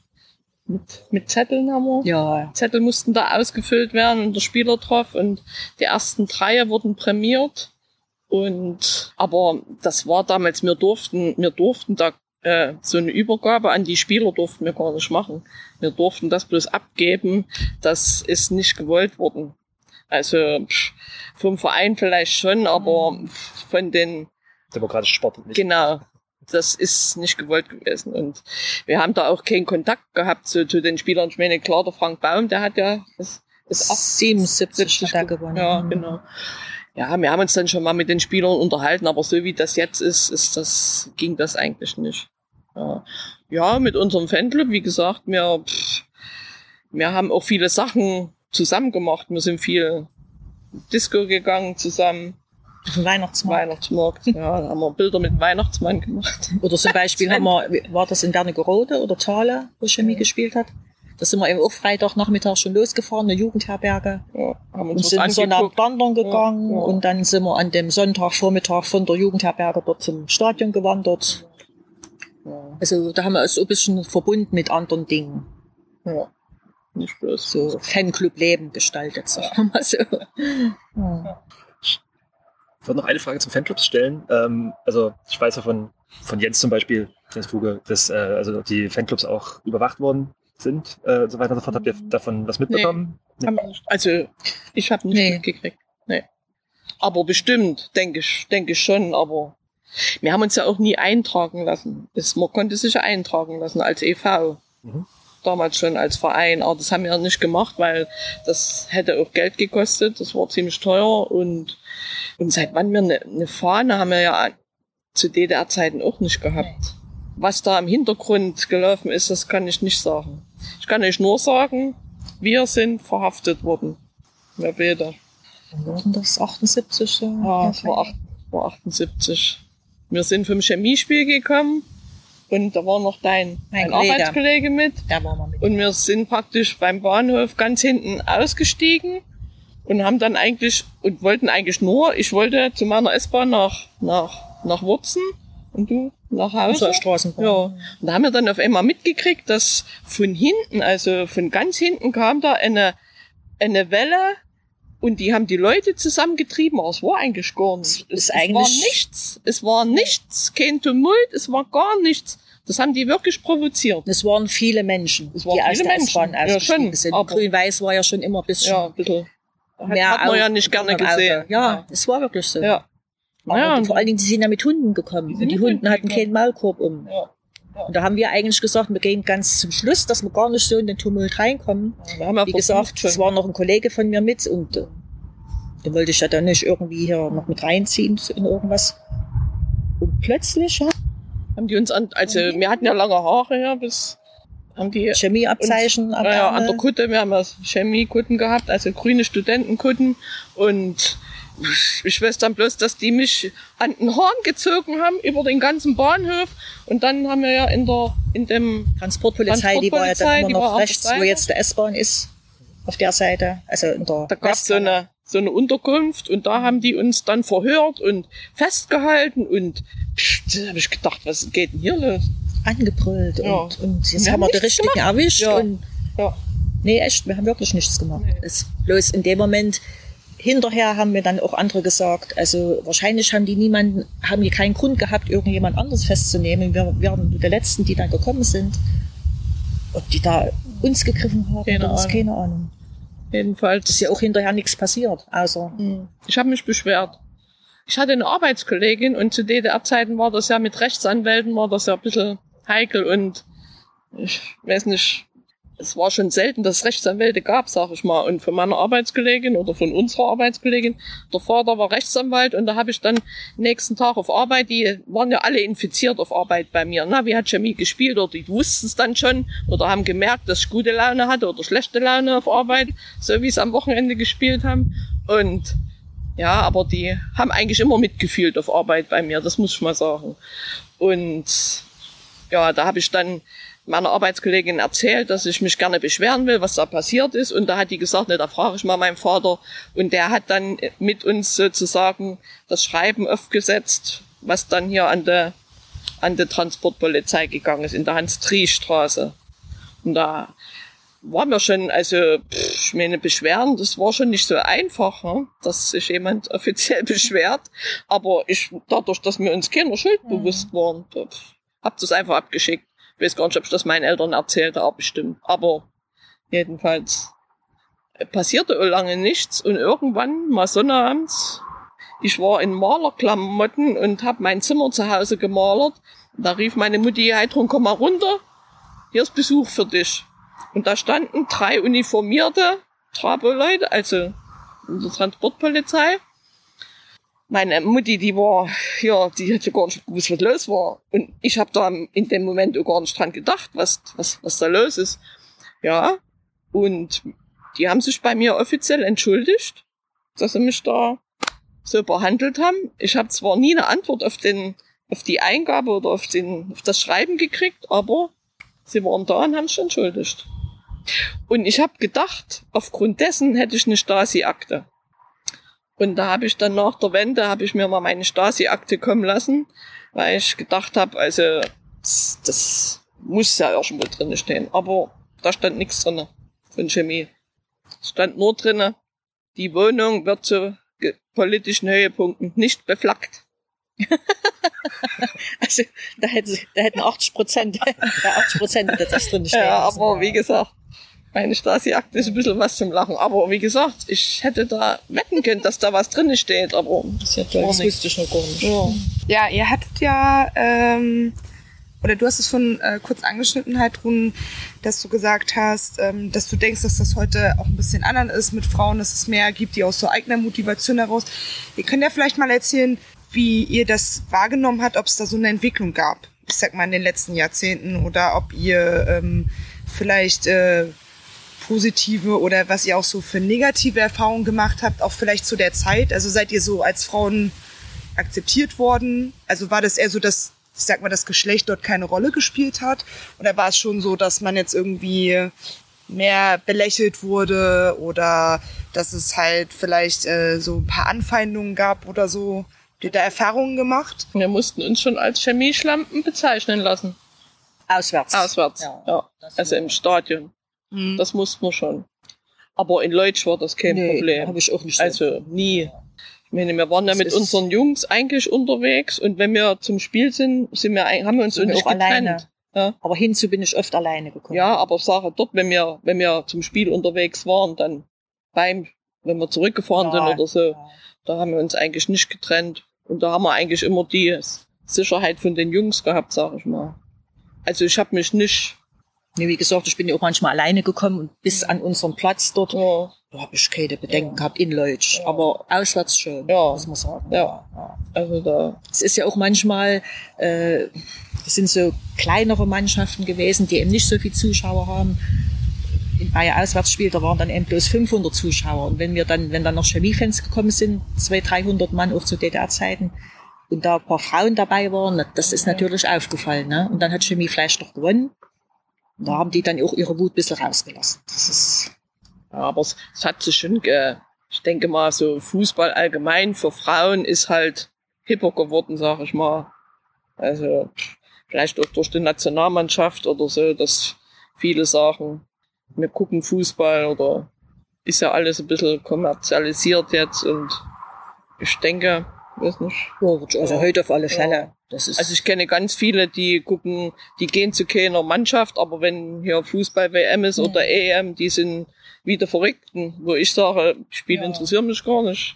mit Zetteln haben wir. Ja. Zettel mussten da ausgefüllt werden und der Spieler drauf, und die ersten 3 wurden prämiert. Und, aber das war damals, wir durften da so eine Übergabe an die Spieler durften wir gar nicht machen. Wir durften das bloß abgeben. Das ist nicht gewollt worden. Also vom Verein vielleicht schon, aber von den... Demokratischen Sport nicht. Genau. Das ist nicht gewollt gewesen. Und wir haben da auch keinen Kontakt gehabt zu den Spielern. Ich meine, klar, der Frank Baum, der hat ja... Das ist 77 da gewonnen. Ja, genau. Ja, wir haben uns dann schon mal mit den Spielern unterhalten, aber so wie das jetzt ist, ging das eigentlich nicht. Ja, mit unserem Fanclub, wie gesagt, wir haben auch viele Sachen zusammen gemacht. Wir sind viel Disco gegangen zusammen. Weihnachtsmarkt. Ja, da haben wir Bilder mit dem Weihnachtsmann gemacht. Oder zum Beispiel war das in Wernigerode oder Thale, wo Chemie gespielt hat. Da sind wir eben auch Freitagnachmittag schon losgefahren, eine Jugendherberge. Ja, haben uns und sind dann wandern gegangen. Ja. Und dann sind wir an dem Sonntagvormittag von der Jugendherberge dort zum Stadion gewandert. Ja. Also da haben wir uns ein bisschen verbunden mit anderen Dingen. Ja, nicht bloß. So Fanclub-Leben gestaltet, sagen wir mal so. Ja. würde noch eine Frage zum Fanclub stellen. Also ich weiß ja von Jens zum Beispiel, Jens Fluge, dass also die Fanclubs auch überwacht worden sind und so weiter und so fort. Habt ihr davon was mitbekommen? Nee. Nee. Also ich habe nicht mitgekriegt. Nee. Aber bestimmt, denke ich schon, aber wir haben uns ja auch nie eintragen lassen. Man konnte sich ja eintragen lassen als e.V. Mhm. Damals schon als Verein, aber das haben wir ja nicht gemacht, weil das hätte auch Geld gekostet, das war ziemlich teuer und seit wann wir eine Fahne haben wir ja zu DDR-Zeiten auch nicht gehabt. Was da im Hintergrund gelaufen ist, das kann ich nicht sagen. Ich kann euch nur sagen, wir sind verhaftet worden. Wir beide. Wann war denn das? 78? Ja, war 78. Wir sind vom Chemiespiel gekommen. Und da war noch mein Arbeitskollege mit. Da waren wir mit. Und wir sind praktisch beim Bahnhof ganz hinten ausgestiegen und haben dann eigentlich, und wollten eigentlich nur, ich wollte zu meiner S-Bahn nach Wurzen und du nach Hause. Zur Straßenbahn. Ja. Und da haben wir dann auf einmal mitgekriegt, dass von hinten, also von ganz hinten kam da eine Welle. Und die haben die Leute zusammengetrieben, aber es war eigentlich gar nichts. Es war nichts, kein Tumult, es war gar nichts. Das haben die wirklich provoziert. Es waren viele Menschen, die aus der S-Bahn ausgestiegen sind. Grün-Weiß war ja schon immer ein bisschen... Ja, bitte. Hat man ja nicht gerne gesehen. Ja, es war wirklich so. Ja. Aber vor allen Dingen, die sind ja mit Hunden gekommen. Und die Hunden hatten keinen Maulkorb um. Ja. Und da haben wir eigentlich gesagt, wir gehen ganz zum Schluss, dass wir gar nicht so in den Tumult reinkommen. Ja, wie gesagt, es war noch ein Kollege von mir mit und den wollte ich ja dann nicht irgendwie hier noch mit reinziehen in irgendwas. Und plötzlich haben die uns wir hatten ja lange Haare, ja, bis haben die Chemieabzeichen uns, an der Kutte, wir haben ja Chemiekutten gehabt, also grüne Studentenkutten und ich weiß dann bloß, dass die mich an den Horn gezogen haben über den ganzen Bahnhof und dann haben wir ja in dem Transportpolizei, die war ja dann immer noch rechts, wo jetzt der S-Bahn ist, auf der Seite, also in der Da gab es so eine Unterkunft und da haben die uns dann verhört und festgehalten und da habe ich gedacht, was geht denn hier los? Angebrüllt und jetzt haben wir die Richtigen erwischt und nee, echt, wir haben wirklich nichts gemacht. Nee. Bloß in dem Moment hinterher haben mir dann auch andere gesagt, also wahrscheinlich haben die keinen Grund gehabt, irgendjemand anderes festzunehmen. Wir waren die Letzten, die dann gekommen sind. Ob die da uns gegriffen haben, keine Ahnung. Jedenfalls ist ja auch hinterher nichts passiert. Also ich habe mich beschwert. Ich hatte eine Arbeitskollegin und zu DDR-Zeiten war das ja mit Rechtsanwälten ein bisschen heikel und ich weiß nicht, es war schon selten, dass es Rechtsanwälte gab, sag ich mal. Und von meiner Arbeitskollegin oder von unserer Arbeitskollegin, der Vater war Rechtsanwalt und da habe ich dann nächsten Tag auf Arbeit, die waren ja alle infiziert auf Arbeit bei mir. Na, wie hat Chemie gespielt oder die wussten es dann schon oder haben gemerkt, dass ich gute Laune hatte oder schlechte Laune auf Arbeit, so wie es am Wochenende gespielt haben. Und ja, aber die haben eigentlich immer mitgefühlt auf Arbeit bei mir, das muss ich mal sagen. Und ja, da habe ich dann meiner Arbeitskollegin erzählt, dass ich mich gerne beschweren will, was da passiert ist. Und da hat die gesagt, ne, da frage ich mal meinen Vater. Und der hat dann mit uns sozusagen das Schreiben aufgesetzt, was dann hier an die Transportpolizei gegangen ist, in der Hans-Triesch-Straße. Und da waren wir schon, Beschweren, das war schon nicht so einfach, ne? Dass sich jemand offiziell beschwert. Aber dadurch, dass wir uns keiner Schuld bewusst waren, hab das einfach abgeschickt. Ich weiß gar nicht, ob ich das meinen Eltern erzählt habe, bestimmt. Aber jedenfalls passierte lange nichts. Und irgendwann, mal sonnabends, ich war in Malerklamotten und habe mein Zimmer zu Hause gemalert. Da rief meine Mutti, Heidrun, komm mal runter, hier ist Besuch für dich. Und da standen 3 uniformierte Trabo-Leute, also in der Transportpolizei. Meine Mutti, die hat ja gar nicht gewusst, was los war. Und ich habe da in dem Moment auch gar nicht dran gedacht, was da los ist. Ja, und die haben sich bei mir offiziell entschuldigt, dass sie mich da so behandelt haben. Ich habe zwar nie eine Antwort auf die Eingabe oder auf das Schreiben gekriegt, aber sie waren da und haben sich entschuldigt. Und ich habe gedacht, aufgrund dessen hätte ich eine Stasi-Akte. Und da habe ich dann nach der Wende, habe ich mir mal meine Stasi-Akte kommen lassen, weil ich gedacht habe, also das muss ja irgendwo drin stehen. Aber da stand nichts drin von Chemie. Es stand nur drin, die Wohnung wird zu politischen Höhepunkten nicht beflaggt. Also da hätten 80% der das drin stehen. Ja, aber wie gesagt, meine Stasi-Akte ist ein bisschen was zum Lachen. Aber wie gesagt, ich hätte da wetten können, dass da was drin steht. Aber das wusste ich noch gar nicht. Ja, ihr hattet ja, oder du hast es schon kurz angeschnitten, Heidrun, dass du gesagt hast, dass du denkst, dass das heute auch ein bisschen anders ist mit Frauen, dass es mehr gibt, die aus so eigener Motivation heraus. Ihr könnt ja vielleicht mal erzählen, wie ihr das wahrgenommen habt, ob es da so eine Entwicklung gab, ich sag mal in den letzten Jahrzehnten, oder ob ihr vielleicht positive oder was ihr auch so für negative Erfahrungen gemacht habt, auch vielleicht zu der Zeit. Also seid ihr so als Frauen akzeptiert worden? Also war das eher so, dass, ich sag mal, das Geschlecht dort keine Rolle gespielt hat? Oder war es schon so, dass man jetzt irgendwie mehr belächelt wurde oder dass es halt vielleicht so ein paar Anfeindungen gab oder so? Habt ihr da Erfahrungen gemacht? Wir mussten uns schon als Chemieschlampen bezeichnen lassen. Auswärts. Ja. Also im Stadion. Mhm. Das mussten wir schon. Aber in Leutzsch war das kein Problem. Habe ich auch nicht. Also nie. Ja. Ich meine, wir waren ja mit unseren Jungs eigentlich unterwegs und wenn wir zum Spiel haben wir uns nicht getrennt. Ja. Aber hinzu bin ich oft alleine gekommen. Ja, aber Sache dort, wenn wir zum Spiel unterwegs waren, dann wenn wir zurückgefahren sind oder so, da haben wir uns eigentlich nicht getrennt. Und da haben wir eigentlich immer die Sicherheit von den Jungs gehabt, sag ich mal. Also ich habe mich nicht... Nee, wie gesagt, ich bin ja auch manchmal alleine gekommen und bis an unseren Platz dort, da habe ich keine Bedenken gehabt in Leutsch. Ja. Aber auswärts schon, muss man sagen. Ja. Also da... Es ist ja auch manchmal, es sind so kleinere Mannschaften gewesen, die eben nicht so viel Zuschauer haben. Bei Auswärtsspielen, da waren dann eben bloß 500 Zuschauer. Und wenn dann noch Chemiefans gekommen sind, 200-300 Mann auch zu DDR-Zeiten, und da ein paar Frauen dabei waren, das ist natürlich aufgefallen. Ne? Und dann hat Chemie vielleicht noch gewonnen. Und da haben die dann auch ihre Wut ein bisschen rausgelassen. Das ist aber es hat sich schon, ich denke mal, so Fußball allgemein für Frauen ist halt hipper geworden, sag ich mal. Also vielleicht auch durch die Nationalmannschaft oder so, dass viele sagen, wir gucken Fußball oder ist ja alles ein bisschen kommerzialisiert jetzt und ich denke, weiß nicht. Ja, also heute auf alle Fälle. Ja. Also ich kenne ganz viele, die gucken, die gehen zu keiner Mannschaft, aber wenn hier Fußball-WM ist oder EM, die sind wie die Verrückten, wo ich sage, Spiel interessiert mich gar nicht.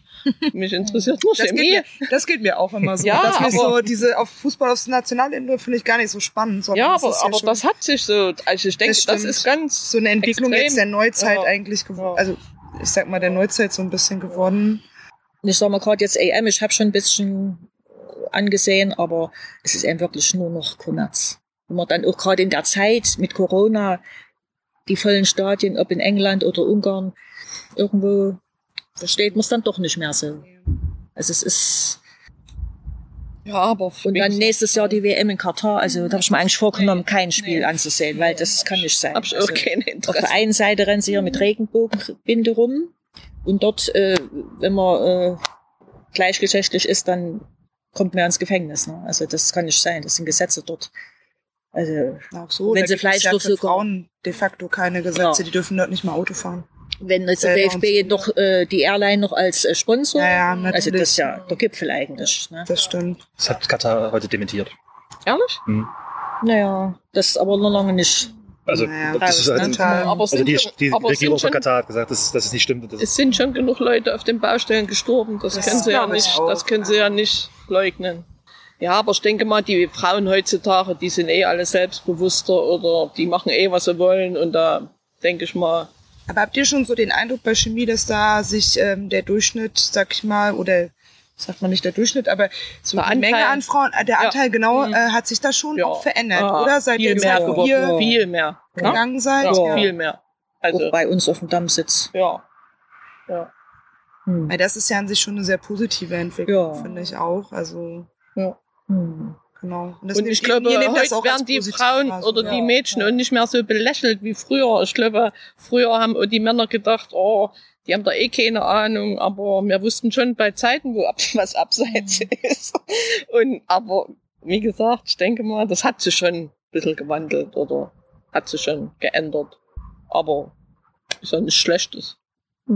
Mich interessiert nur Chemie. Das geht mir auch immer so. Ja, dass aber, so diese auf Fußball aufs Nationalende finde ich gar nicht so spannend. Ja, aber schon, das hat sich so, also ich denke, das ist ganz so eine Entwicklung extrem. Jetzt der Neuzeit eigentlich geworden. Ja. Also ich sag mal, der Neuzeit so ein bisschen geworden. Ich sag mal gerade jetzt EM, ich habe schon ein bisschen angesehen, aber es ist eben wirklich nur noch Kommerz. Wenn man dann auch gerade in der Zeit mit Corona die vollen Stadien, ob in England oder Ungarn, irgendwo versteht man es dann doch nicht mehr so. Also es ist... Ja, aber... Und dann nächstes Jahr die WM in Katar, also da habe ich mir eigentlich vorgenommen, kein Spiel anzusehen, weil das kann nicht sein. Hab ich auch kein Interesse. Auf der einen Seite rennen sie hier mit Regenbogenbinde rum und dort, wenn man gleichgeschlechtlich ist, dann kommt man ins Gefängnis. Ne? Also das kann nicht sein, das sind Gesetze dort. Also auch so, wenn sie vielleicht doch so Frauen de facto keine Gesetze, die dürfen dort nicht mal Auto fahren. Wenn jetzt der DFB noch die Airline noch als Sponsor, also das ist ja der Gipfel eigentlich. Ne? Das stimmt. Das hat Katar heute dementiert. Ehrlich? Mhm. Naja, das ist aber noch lange nicht. Also, das ist halt die Regierung von Katar hat gesagt, dass es nicht stimmt. Es sind schon genug Leute auf den Baustellen gestorben, das können sie ja nicht leugnen. Ja, aber ich denke mal, die Frauen heutzutage, die sind alle selbstbewusster oder die machen was sie wollen und da denke ich mal. Aber habt ihr schon so den Eindruck bei Chemie, dass da sich der Durchschnitt, sag ich mal, oder sagt man nicht der Durchschnitt, aber so die Menge an Frauen, der Anteil hat sich da schon auch verändert, oder? Seit ihr viel mehr gegangen seid? Ja, viel mehr. Also auch bei uns auf dem Dammsitz. Ja. Weil das ist ja an sich schon eine sehr positive Entwicklung, finde ich auch. Also genau. Und ich glaube, heute werden die Frauen oder die Mädchen und nicht mehr so belächelt wie früher. Ich glaube, früher haben die Männer gedacht, die haben da keine Ahnung, aber wir wussten schon bei Zeiten, wo was abseits ist. Aber wie gesagt, ich denke mal, das hat sich schon ein bisschen gewandelt oder hat sich schon geändert. Aber ist ja nichts Schlechtes.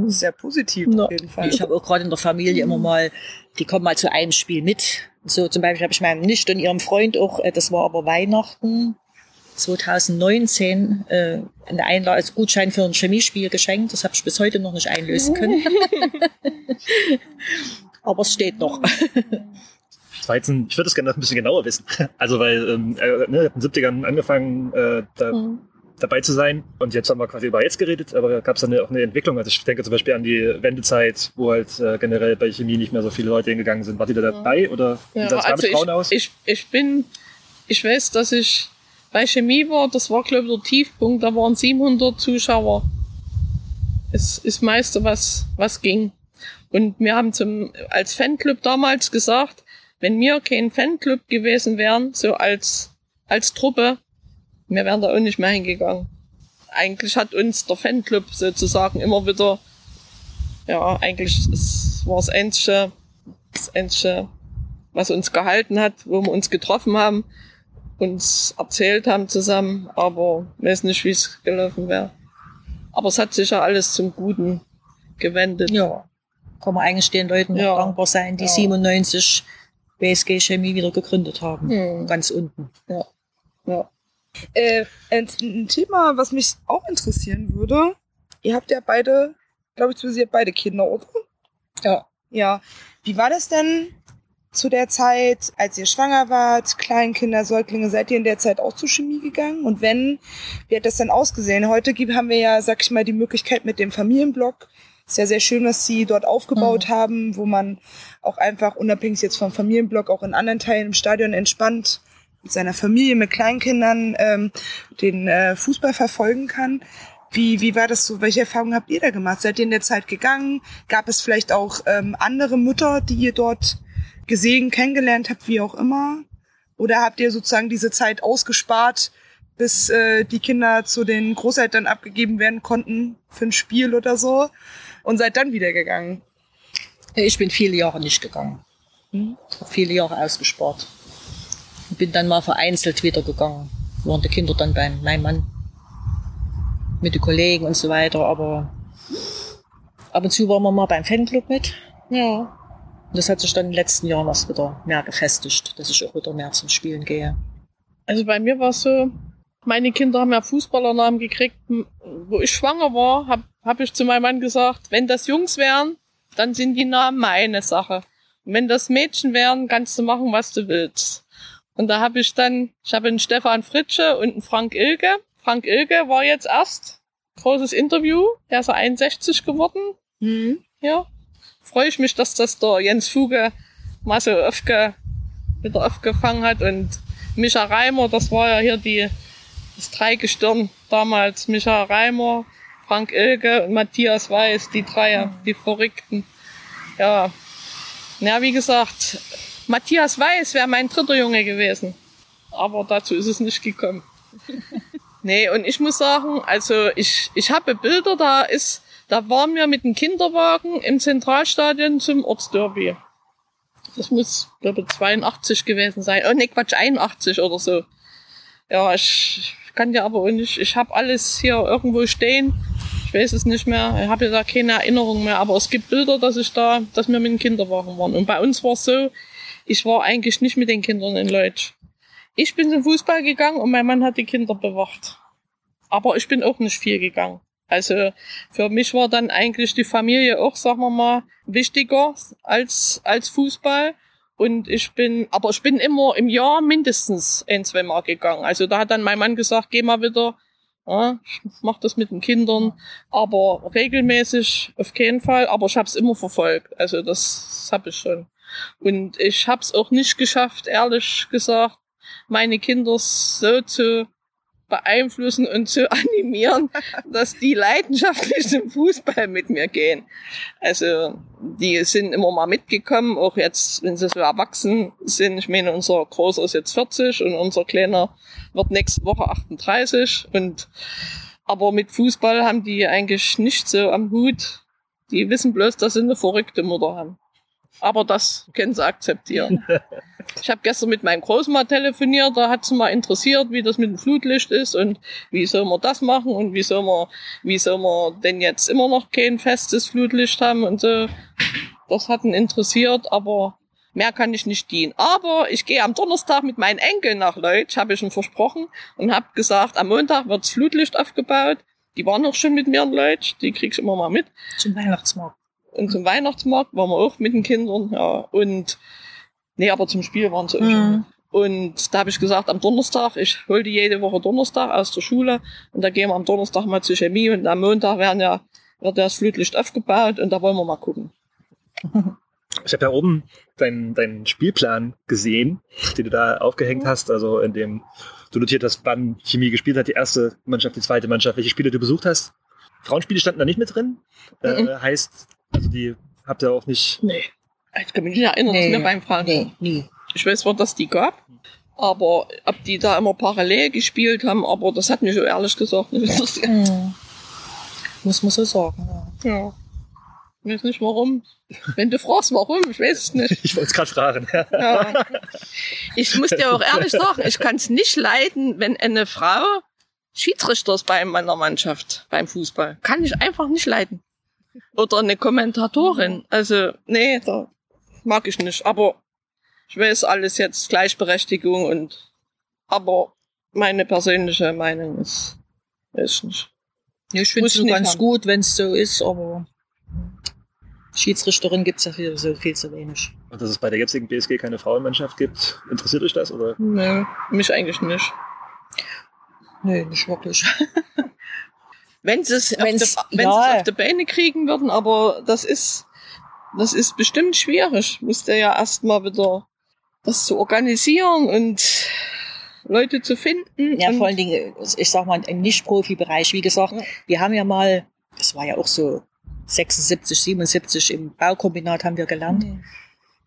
Sehr positiv auf jeden Fall. Ich habe auch gerade in der Familie immer mal, die kommen mal zu einem Spiel mit. So zum Beispiel habe ich meinem Nicht und ihrem Freund auch, das war aber Weihnachten 2019, eine Einladung als Gutschein für ein Chemiespiel geschenkt. Das habe ich bis heute noch nicht einlösen können. Aber es steht noch. Zweitens, ich würde das gerne ein bisschen genauer wissen. Also weil ne, in den 70ern angefangen, dabei zu sein. Und jetzt haben wir quasi über jetzt geredet, aber gab es dann auch eine Entwicklung. Also ich denke zum Beispiel an die Wendezeit, wo halt generell bei Chemie nicht mehr so viele Leute hingegangen sind. Wart ihr da dabei oder wie sah es da mit Frauen aus? Ich weiß, dass ich bei Chemie war, das war glaube ich der Tiefpunkt, da waren 700 Zuschauer. Es ist meiste, was ging. Und wir haben als Fanclub damals gesagt, wenn wir kein Fanclub gewesen wären, so als Truppe, wir wären da auch nicht mehr hingegangen. Eigentlich hat uns der Fanclub sozusagen immer wieder, eigentlich war das Einzige, was uns gehalten hat, wo wir uns getroffen haben, uns erzählt haben zusammen, aber ich weiß nicht, wie es gelaufen wäre. Aber es hat sich ja alles zum Guten gewendet. Ja, kann man eigentlich den Leuten auch dankbar sein, die 97 BSG Chemie wieder gegründet haben. Mhm. Ganz unten. Ja. Ein Thema, was mich auch interessieren würde, ihr habt ja beide, glaube ich, ihr habt beide Kinder, oder? Ja. Wie war das denn zu der Zeit, als ihr schwanger wart, Kleinkinder, Säuglinge, seid ihr in der Zeit auch zur Chemie gegangen? Und wenn, wie hat das denn ausgesehen? Heute haben wir ja, sag ich mal, die Möglichkeit mit dem Familienblock. Ist ja sehr schön, was sie dort aufgebaut haben, wo man auch einfach unabhängig jetzt vom Familienblock auch in anderen Teilen im Stadion entspannt mit seiner Familie, mit Kleinkindern den Fußball verfolgen kann. Wie war das so? Welche Erfahrungen habt ihr da gemacht? Seid ihr in der Zeit gegangen? Gab es vielleicht auch andere Mütter, die ihr dort gesehen, kennengelernt habt, wie auch immer? Oder habt ihr sozusagen diese Zeit ausgespart, bis die Kinder zu den Großeltern abgegeben werden konnten für ein Spiel oder so und seid dann wieder gegangen? Ich bin viele Jahre nicht gegangen. Habe viele Jahre ausgespart. Bin dann mal vereinzelt wieder gegangen. Waren die Kinder dann bei meinem Mann mit den Kollegen und so weiter. Aber ab und zu waren wir mal beim Fanclub mit. Ja. Und das hat sich dann in den letzten Jahren erst wieder mehr gefestigt, dass ich auch wieder mehr zum Spielen gehe. Also bei mir war es so, meine Kinder haben ja Fußballernamen gekriegt. Wo ich schwanger war, hab ich zu meinem Mann gesagt, wenn das Jungs wären, dann sind die Namen meine Sache. Und wenn das Mädchen wären, kannst du machen, was du willst. Und da habe ich dann, einen Stefan Fritsche und einen Frank Ilge. Frank Ilge war jetzt erst großes Interview. Der ist ja 61 geworden. Mhm. Ja. Freue ich mich, dass das der Jens Fluge mal so wieder aufgefangen hat. Und Micha Reimer, das war ja hier das Dreigestirn damals. Micha Reimer, Frank Ilge und Matthias Weiß, die Dreier, die Verrückten. Ja. Ja, wie gesagt, Matthias Weiß wäre mein dritter Junge gewesen. Aber dazu ist es nicht gekommen. Nee, und ich muss sagen, also ich habe Bilder, da waren wir mit dem Kinderwagen im Zentralstadion zum Ortsderby. Das muss, glaube ich, 82 gewesen sein. Oh, nee, Quatsch, 81 oder so. Ja, ich kann ja aber auch nicht, ich habe alles hier irgendwo stehen. Ich weiß es nicht mehr, ich habe ja da keine Erinnerung mehr, aber es gibt Bilder, dass wir mit dem Kinderwagen waren. Und bei uns war es so, ich war eigentlich nicht mit den Kindern in Leutzsch. Ich bin zum Fußball gegangen und mein Mann hat die Kinder bewacht. Aber ich bin auch nicht viel gegangen. Also für mich war dann eigentlich die Familie auch, sagen wir mal, wichtiger als Fußball. Und ich bin immer im Jahr mindestens 1-2 Mal gegangen. Also da hat dann mein Mann gesagt, geh mal wieder. Ja, ich mach das mit den Kindern, aber regelmäßig auf keinen Fall. Aber ich habe es immer verfolgt. Also das habe ich schon. Und ich habe es auch nicht geschafft, ehrlich gesagt, meine Kinder so zu beeinflussen und zu animieren, dass die leidenschaftlich zum Fußball mit mir gehen. Also die sind immer mal mitgekommen, auch jetzt, wenn sie so erwachsen sind. Ich meine, unser Großer ist jetzt 40 und unser Kleiner wird nächste Woche 38. Aber mit Fußball haben die eigentlich nicht so am Hut. Die wissen bloß, dass sie eine verrückte Mutter haben. aber das können sie akzeptieren. Ich habe gestern mit meinem Großen mal telefoniert, da hat es mal interessiert, wie das mit dem Flutlicht ist und wie soll man das machen und wie soll man denn jetzt immer noch kein festes Flutlicht haben und so. Das hat ihn interessiert, aber mehr kann ich nicht dienen. Aber ich gehe am Donnerstag mit meinen Enkeln nach Leutsch, habe ich ihm versprochen und habe gesagt, am Montag wird das Flutlicht aufgebaut. Die waren auch schon mit mir in Leutsch, die kriege ich immer mal mit. Zum Weihnachtsmarkt. Und zum Weihnachtsmarkt waren wir auch mit den Kindern, ja. Und nee, aber zum Spiel waren sie auch schon. Und da habe ich gesagt, am Donnerstag, ich hole die jede Woche Donnerstag aus der Schule und da gehen wir am Donnerstag mal zur Chemie und am Montag wird das Flutlicht aufgebaut und da wollen wir mal gucken. Ich habe da oben deinen Spielplan gesehen, den du da aufgehängt hast, also in dem du notiert hast, wann Chemie gespielt hat, die erste Mannschaft, die zweite Mannschaft, welche Spiele du besucht hast. Frauenspiele standen da nicht mit drin, heißt, also die habt ihr auch nicht... Nee, ich kann mich nicht erinnern, dass wir beim Frauen... Nee, nie. Ich weiß zwar, dass die gab, aber ob die da immer parallel gespielt haben, aber das hat mich so ehrlich gesagt nicht interessiert. Mhm. Muss man so sagen, ja. Ich weiß nicht warum. Wenn du fragst, warum, ich weiß es nicht. Ich wollte es gerade fragen. Ja. Ich muss dir auch ehrlich sagen, ich kann es nicht leiden, wenn eine Frau Schiedsrichter ist bei meiner Mannschaft, beim Fußball. Kann ich einfach nicht leiden. Oder eine Kommentatorin. Also, nee, da mag ich nicht. Aber ich weiß alles jetzt, Gleichberechtigung und. Aber meine persönliche Meinung ist, weiß ich nicht. Ja, ich finde es ganz gut, wenn es so ist, aber. Schiedsrichterin gibt es ja so viel zu wenig. Und dass es bei der jetzigen BSG keine Frauenmannschaft gibt, interessiert euch das? Oder? Nö, mich eigentlich nicht. Nö, nicht wirklich. Wenn sie es auf die Beine kriegen würden, aber das ist bestimmt schwierig. Musst du ja erstmal wieder das zu organisieren und Leute zu finden. Ja, vor allen Dingen, ich sag mal, im Nicht-Profi-Bereich, wie gesagt, wir haben ja mal, das war ja auch so, 76, 77 im Baukombinat haben wir gelernt,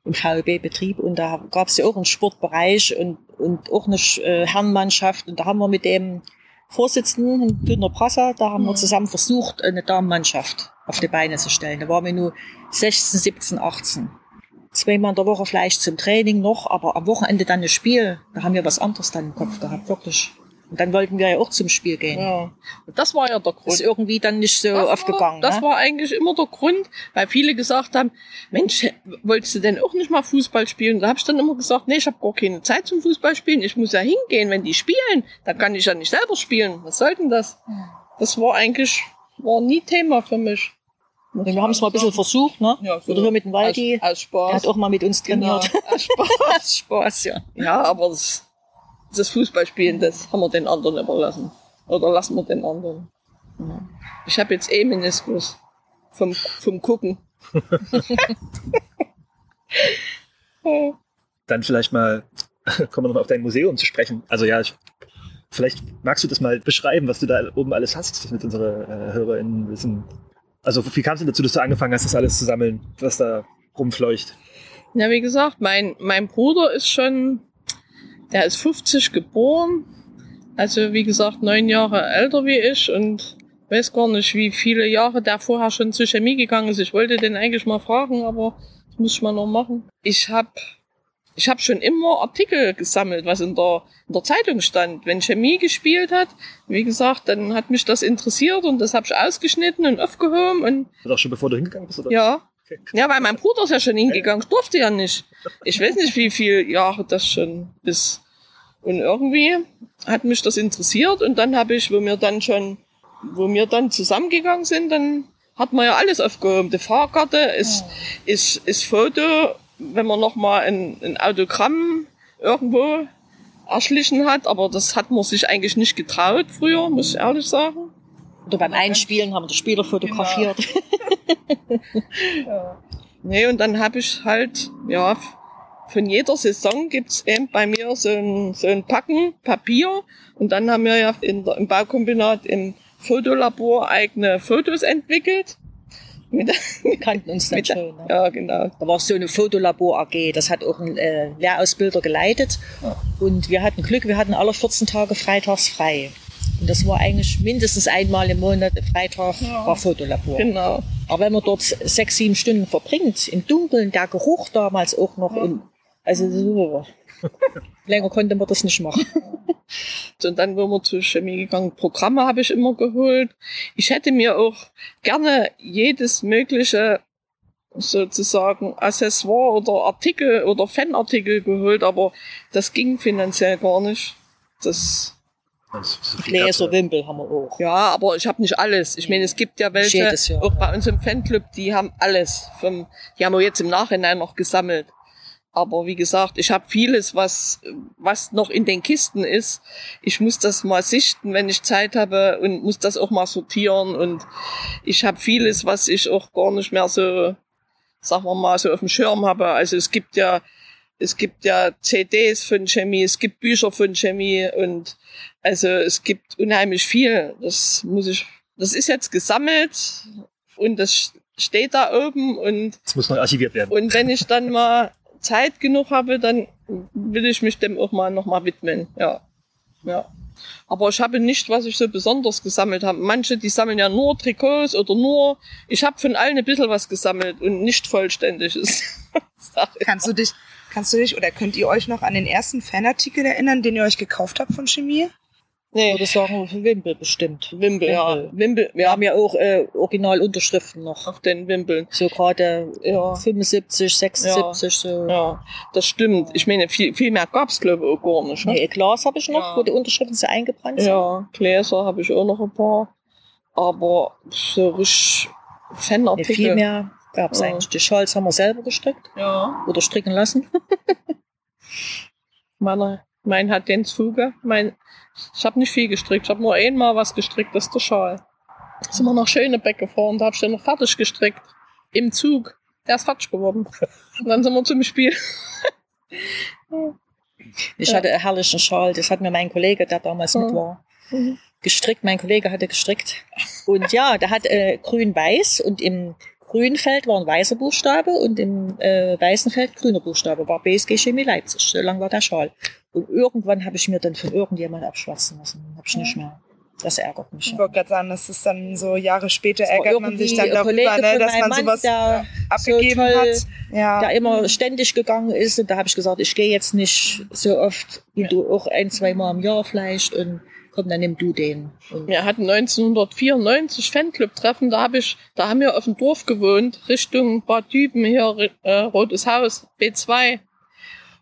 im VEB-Betrieb. Und da gab es ja auch einen Sportbereich und auch eine Herrenmannschaft. Und da haben wir mit dem Vorsitzenden, Günter Prasser, da haben wir zusammen versucht, eine Damenmannschaft auf die Beine zu stellen. Da waren wir nur 16, 17, 18. Zweimal in der Woche vielleicht zum Training noch, aber am Wochenende dann ein Spiel. Da haben wir was anderes dann im Kopf gehabt, wirklich. Und dann wollten wir ja auch zum Spiel gehen. Ja. Und das war ja der Grund. Ist irgendwie dann nicht so aufgegangen. Das war eigentlich immer der Grund, weil viele gesagt haben, Mensch, wolltest du denn auch nicht mal Fußball spielen? Und da habe ich dann immer gesagt, nee, ich habe gar keine Zeit zum Fußballspielen. Ich muss ja hingehen, wenn die spielen. Dann kann ich ja nicht selber spielen. Was soll denn das? Das war eigentlich nie Thema für mich. Und wir haben es mal ein bisschen versucht, ne? Ja, so. Oder wir mit dem Waldi. Aus Spaß. Der hat auch mal mit uns trainiert. Genau. Aus Spaß. Aus Spaß, ja. Ja, aber das Fußballspielen, das haben wir den anderen überlassen. Oder lassen wir den anderen. Ja. Ich habe jetzt Meniskus vom Gucken. Dann vielleicht mal kommen wir nochmal auf dein Museum zu sprechen. Also ja, vielleicht magst du das mal beschreiben, was du da oben alles hast, damit unsere HörerInnen wissen. Also wie kam es denn dazu, dass du angefangen hast, das alles zu sammeln, was da rumfleucht? Ja, wie gesagt, mein Bruder ist schon... Der ist 50 geboren, also wie gesagt 9 Jahre älter wie ich und weiß gar nicht, wie viele Jahre der vorher schon zur Chemie gegangen ist. Ich wollte den eigentlich mal fragen, aber das muss ich mal noch machen. Ich hab schon immer Artikel gesammelt, was in der Zeitung stand. Wenn Chemie gespielt hat, wie gesagt, dann hat mich das interessiert und das habe ich ausgeschnitten und aufgehoben. Und war das schon bevor du hingegangen bist, oder? Ja. Ja, weil mein Bruder ist ja schon hingegangen, ich durfte ja nicht. Ich weiß nicht, wie viele Jahre das schon ist. Und irgendwie hat mich das interessiert und dann habe ich, wo wir dann zusammengegangen sind, dann hat man ja alles aufgehoben. Die Fahrkarte ist Foto, wenn man nochmal ein Autogramm irgendwo erschlichen hat, aber das hat man sich eigentlich nicht getraut früher, muss ich ehrlich sagen. Oder beim Einspielen haben die Spieler fotografiert. Genau. Ja. Nee, und dann habe ich halt, ja, von jeder Saison gibt's eben bei mir so ein Packen Papier. Und dann haben wir ja im Baukombinat im Fotolabor eigene Fotos entwickelt. Wir kannten uns dann schon. Ne? Ja, genau. Da war so eine Fotolabor AG. Das hat auch ein Lehrausbilder geleitet. Ja. Und wir hatten Glück, wir hatten alle 14 Tage freitags frei. Und Das war eigentlich mindestens einmal im Monat, Freitag, war Fotolabor. Genau. Aber wenn man dort 6-7 Stunden verbringt, im Dunkeln, der Geruch damals auch noch, also so, länger konnte man das nicht machen. Und dann, wo wir zur Chemie gegangen, Programme habe ich immer geholt. Ich hätte mir auch gerne jedes mögliche sozusagen Accessoire oder Artikel oder Fanartikel geholt, aber das ging finanziell gar nicht. Gläser, Wimpel haben wir auch. Ja, aber ich habe nicht alles. Ich meine, es gibt ja welche, auch bei uns im Fanclub, die haben alles. Die haben wir jetzt im Nachhinein noch gesammelt. Aber wie gesagt, ich habe vieles, was noch in den Kisten ist. Ich muss das mal sichten, wenn ich Zeit habe, und muss das auch mal sortieren. Und ich habe vieles, was ich auch gar nicht mehr so, sagen wir mal, so auf dem Schirm habe. Also es gibt ja CDs von Chemie, es gibt Bücher von Chemie, und also es gibt unheimlich viel. Das ist jetzt gesammelt und das steht da oben, und das muss noch archiviert werden. Und wenn ich dann mal Zeit genug habe, dann will ich mich dem auch mal nochmal widmen, ja. Aber ich habe nicht, was ich so besonders gesammelt habe. Manche, die sammeln ja nur Trikots oder nur, ich habe von allen ein bisschen was gesammelt und nicht vollständig ist. Kannst du dich oder könnt ihr euch noch an den ersten Fanartikel erinnern, den ihr euch gekauft habt von Chemie? Nee, das sagen wir Wimpel bestimmt. Wimpel. Wir haben ja auch Originalunterschriften noch auf den Wimpeln. So gerade 75, 76. Ja. So. Ja, das stimmt. Ich meine, viel mehr gab's, glaube ich, auch gar nicht. Ne? Nee, Glas habe ich noch, wo die Unterschriften so eingebrannt sind. Ja, Gläser habe ich auch noch ein paar. Aber so richtig Fanartikel. Viel mehr gab's eigentlich. Die Schals haben wir selber gestrickt. Ja. Oder stricken lassen. Mein hat Jens Fluge. Ich habe nicht viel gestrickt. Ich habe nur einmal was gestrickt, das ist der Schal. Da sind wir nach Schönebeck gefahren, da habe ich den noch fertig gestrickt. Im Zug. Der ist fertig geworden. Und dann sind wir zum Spiel. Ich hatte einen herrlichen Schal. Das hat mir mein Kollege, der damals mit war, gestrickt. Mein Kollege hatte gestrickt. Und ja, der hat grün-weiß, und im grünen Feld war ein weißer Buchstabe und im weißen Feld grüner Buchstabe. War BSG Chemie Leipzig. So lang war der Schal. Und irgendwann habe ich mir dann von irgendjemandem abschwatzen lassen. Habe ich nicht mehr. Das ärgert mich. Ich wollte gerade sagen, das ist dann so Jahre später, ärgert man sich dann darüber, dass man sowas abgegeben hat. Ja. Der immer ständig gegangen ist. Und da habe ich gesagt, ich gehe jetzt nicht so oft, wie du auch ein, zwei Mal im Jahr vielleicht. Und komm, dann nimm du den. Und wir hatten 1994 Fanclub-Treffen. Da haben wir auf dem Dorf gewohnt, Richtung Bad Düben, hier Rotes Haus, B2.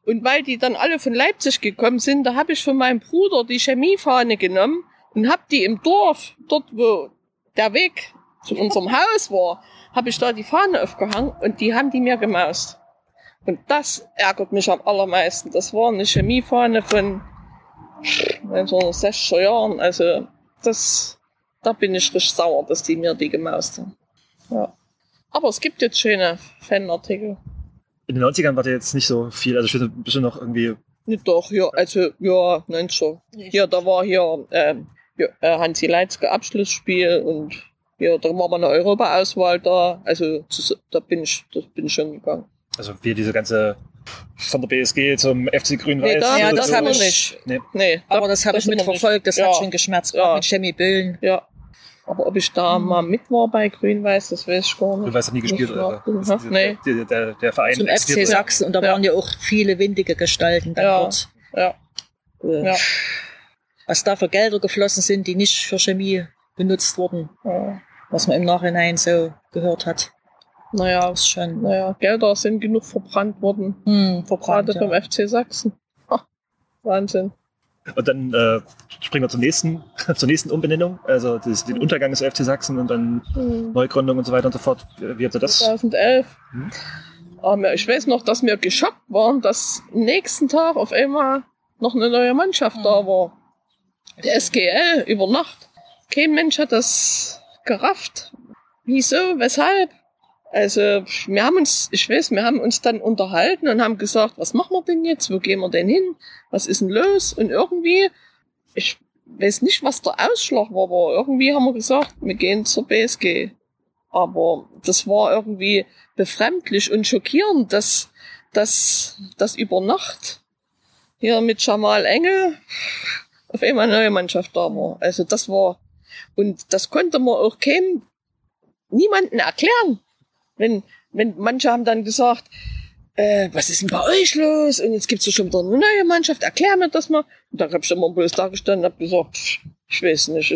Und weil die dann alle von Leipzig gekommen sind, da habe ich von meinem Bruder die Chemiefahne genommen und habe die im Dorf, dort wo der Weg zu unserem Haus war, habe ich da die Fahne aufgehangen, und die haben die mir gemaust. Und das ärgert mich am allermeisten. Das war eine Chemiefahne von 1960er Jahren. Also da bin ich richtig sauer, dass die mir die gemaust haben. Ja. Aber es gibt jetzt schöne Fanartikel. In den 90ern war der jetzt nicht so viel, also ich bin bestimmt noch irgendwie... Doch, ja, also, ja, 90er. Ja, da war hier Hansi Leitzke Abschlussspiel, und ja, da war mal eine Europa-Auswahl da, also da bin ich schon gegangen. Also wir diese ganze... Von der BSG zum FC Grün-Weiß. Nee, das haben wir nicht. Nee. Aber das habe ich mitverfolgt, das hat schon geschmerzt, auch mit Chemie Büllen. Ja. Aber ob ich da mal mit war bei Grün-Weiß, das weiß ich gar nicht. Grün-Weiß hat nie gespielt, oder? Nee. Der Verein zum FC Sachsen, und da waren ja auch viele windige Gestalten dann dort. Ja. Was da für Gelder geflossen sind, die nicht für Chemie benutzt wurden, was man im Nachhinein so gehört hat. Naja, ist schon. Gelder sind genug verbrannt worden. Gerade vom FC Sachsen. Ach, Wahnsinn. Und dann springen wir zur nächsten Umbenennung, also den Untergang des FC Sachsen und dann Neugründung und so weiter und so fort. Wie habt ihr das? 2011. Ich weiß noch, dass wir geschockt waren, dass nächsten Tag auf einmal noch eine neue Mannschaft da war. Die SGL über Nacht. Kein Mensch hat das gerafft. Wieso? Weshalb? Also wir haben uns dann unterhalten und haben gesagt, was machen wir denn jetzt, wo gehen wir denn hin, was ist denn los? Und irgendwie, ich weiß nicht, was der Ausschlag war, aber irgendwie haben wir gesagt, wir gehen zur BSG. Aber das war irgendwie befremdlich und schockierend, dass über Nacht hier mit Jamal Engel auf einmal eine neue Mannschaft da war. Also das war, und das konnte man auch niemanden erklären. Wenn manche haben dann gesagt, was ist denn bei euch los? Und jetzt gibt's ja schon wieder eine neue Mannschaft, erklär mir das mal. Und da hab ich immer bloß da gestanden und hab gesagt, pff, ich weiß nicht,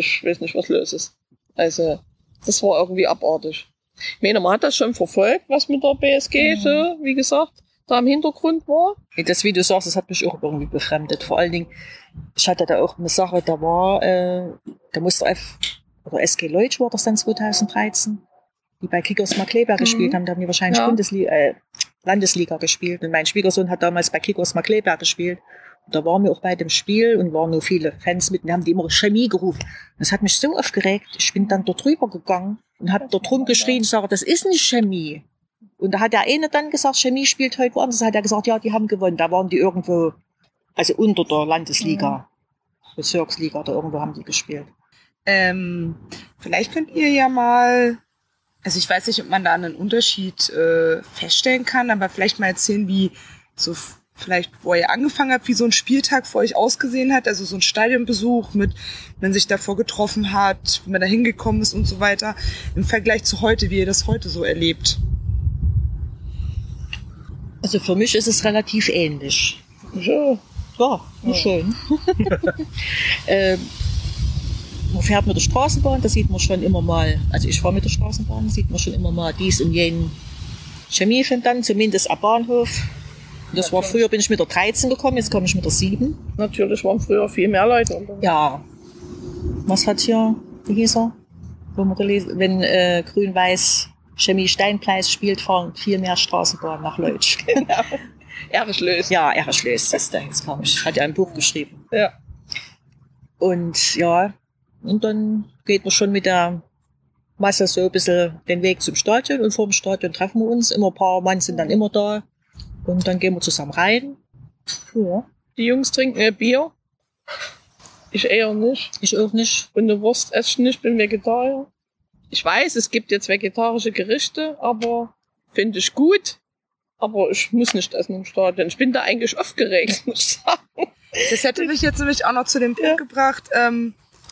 was los ist. Also, das war irgendwie abartig. Ich meine, man hat das schon verfolgt, was mit der BSG so, wie gesagt, da im Hintergrund war. Das, wie du sagst, das hat mich auch irgendwie befremdet. Vor allen Dingen, ich hatte da auch eine Sache, da musste SGL Leutzsch war das dann 2013, die bei Kickers Markkleeberg gespielt haben, da haben die wahrscheinlich Landesliga gespielt. Und mein Schwiegersohn hat damals bei Kickers Markkleeberg gespielt. Und da waren wir auch bei dem Spiel und waren nur viele Fans mit und haben die immer Chemie gerufen. Das hat mich so aufgeregt. Ich bin dann dort rüber gegangen und habe dort rumgeschrien, ich sage, das ist nicht Chemie. Und da hat der eine dann gesagt, Chemie spielt heute woanders. Da hat er gesagt, ja, die haben gewonnen. Da waren die irgendwo, also unter der Landesliga, Bezirksliga, da irgendwo haben die gespielt. Vielleicht könnt ihr ja mal, also ich weiß nicht, ob man da einen Unterschied feststellen kann, aber vielleicht mal erzählen, wie so vielleicht, wo ihr angefangen habt, wie so ein Spieltag für euch ausgesehen hat, also so ein Stadionbesuch mit, wenn sich davor getroffen hat, wenn man da hingekommen ist und so weiter, im Vergleich zu heute, wie ihr das heute so erlebt. Also für mich ist es relativ ähnlich. Ja, ja. Schön. Man fährt mit der Straßenbahn, da sieht man schon immer mal, also ich fahre mit der Straßenbahn, sieht man schon immer mal dies und jenen Chemie dann, zumindest am Bahnhof. Das war früher, bin ich mit der 13 gekommen, jetzt komme ich mit der 7. Natürlich waren früher viel mehr Leute. Ja. Was hat hier, wie hieß er? Wenn Grün-Weiß Chemie Steinpleis spielt, fahren viel mehr Straßenbahnen nach Leutsch. Genau. Erich Löß. Ja, Erich Löß, das ist der, jetzt kam ich. Hat ja ein Buch geschrieben. Ja. Und ja, und dann geht man schon mit der Masse so ein bisschen den Weg zum Stadion und vor dem Stadion treffen wir uns. Immer ein paar Mann sind dann immer da. Und dann gehen wir zusammen rein. Ja. Die Jungs trinken ihr Bier. Ich eher nicht. Ich auch nicht. Und eine Wurst esse ich nicht, bin Vegetarier. Ich weiß, es gibt jetzt vegetarische Gerichte, aber finde ich gut. Aber ich muss nicht essen im Stadion. Ich bin da eigentlich aufgeregt, muss ich sagen. Das hätte mich jetzt nämlich auch noch zu dem Punkt gebracht.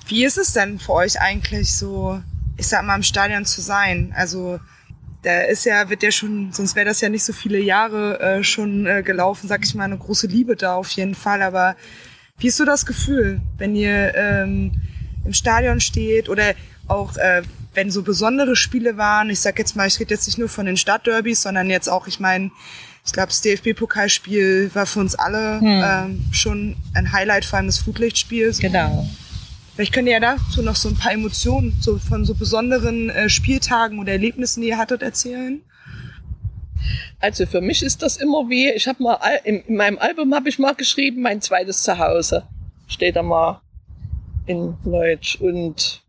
Wie ist es denn für euch eigentlich so, ich sag mal, im Stadion zu sein? Also, da ist ja, wird ja schon, sonst wäre das ja nicht so viele Jahre schon gelaufen, sag ich mal, eine große Liebe da auf jeden Fall. Aber wie ist so das Gefühl, wenn ihr im Stadion steht oder auch, wenn so besondere Spiele waren? Ich sag jetzt mal, ich rede jetzt nicht nur von den Stadtderbys, sondern jetzt auch, ich meine, ich glaube, das DFB-Pokalspiel war für uns alle schon ein Highlight, vor allem des Flutlichtspiels. Genau. Vielleicht könnt ihr ja dazu noch so ein paar Emotionen so von so besonderen Spieltagen oder Erlebnissen, die ihr hattet, erzählen. Also für mich ist das immer wie, ich habe mal in meinem Album habe ich mal geschrieben, mein zweites Zuhause steht da mal in Leutsch. Und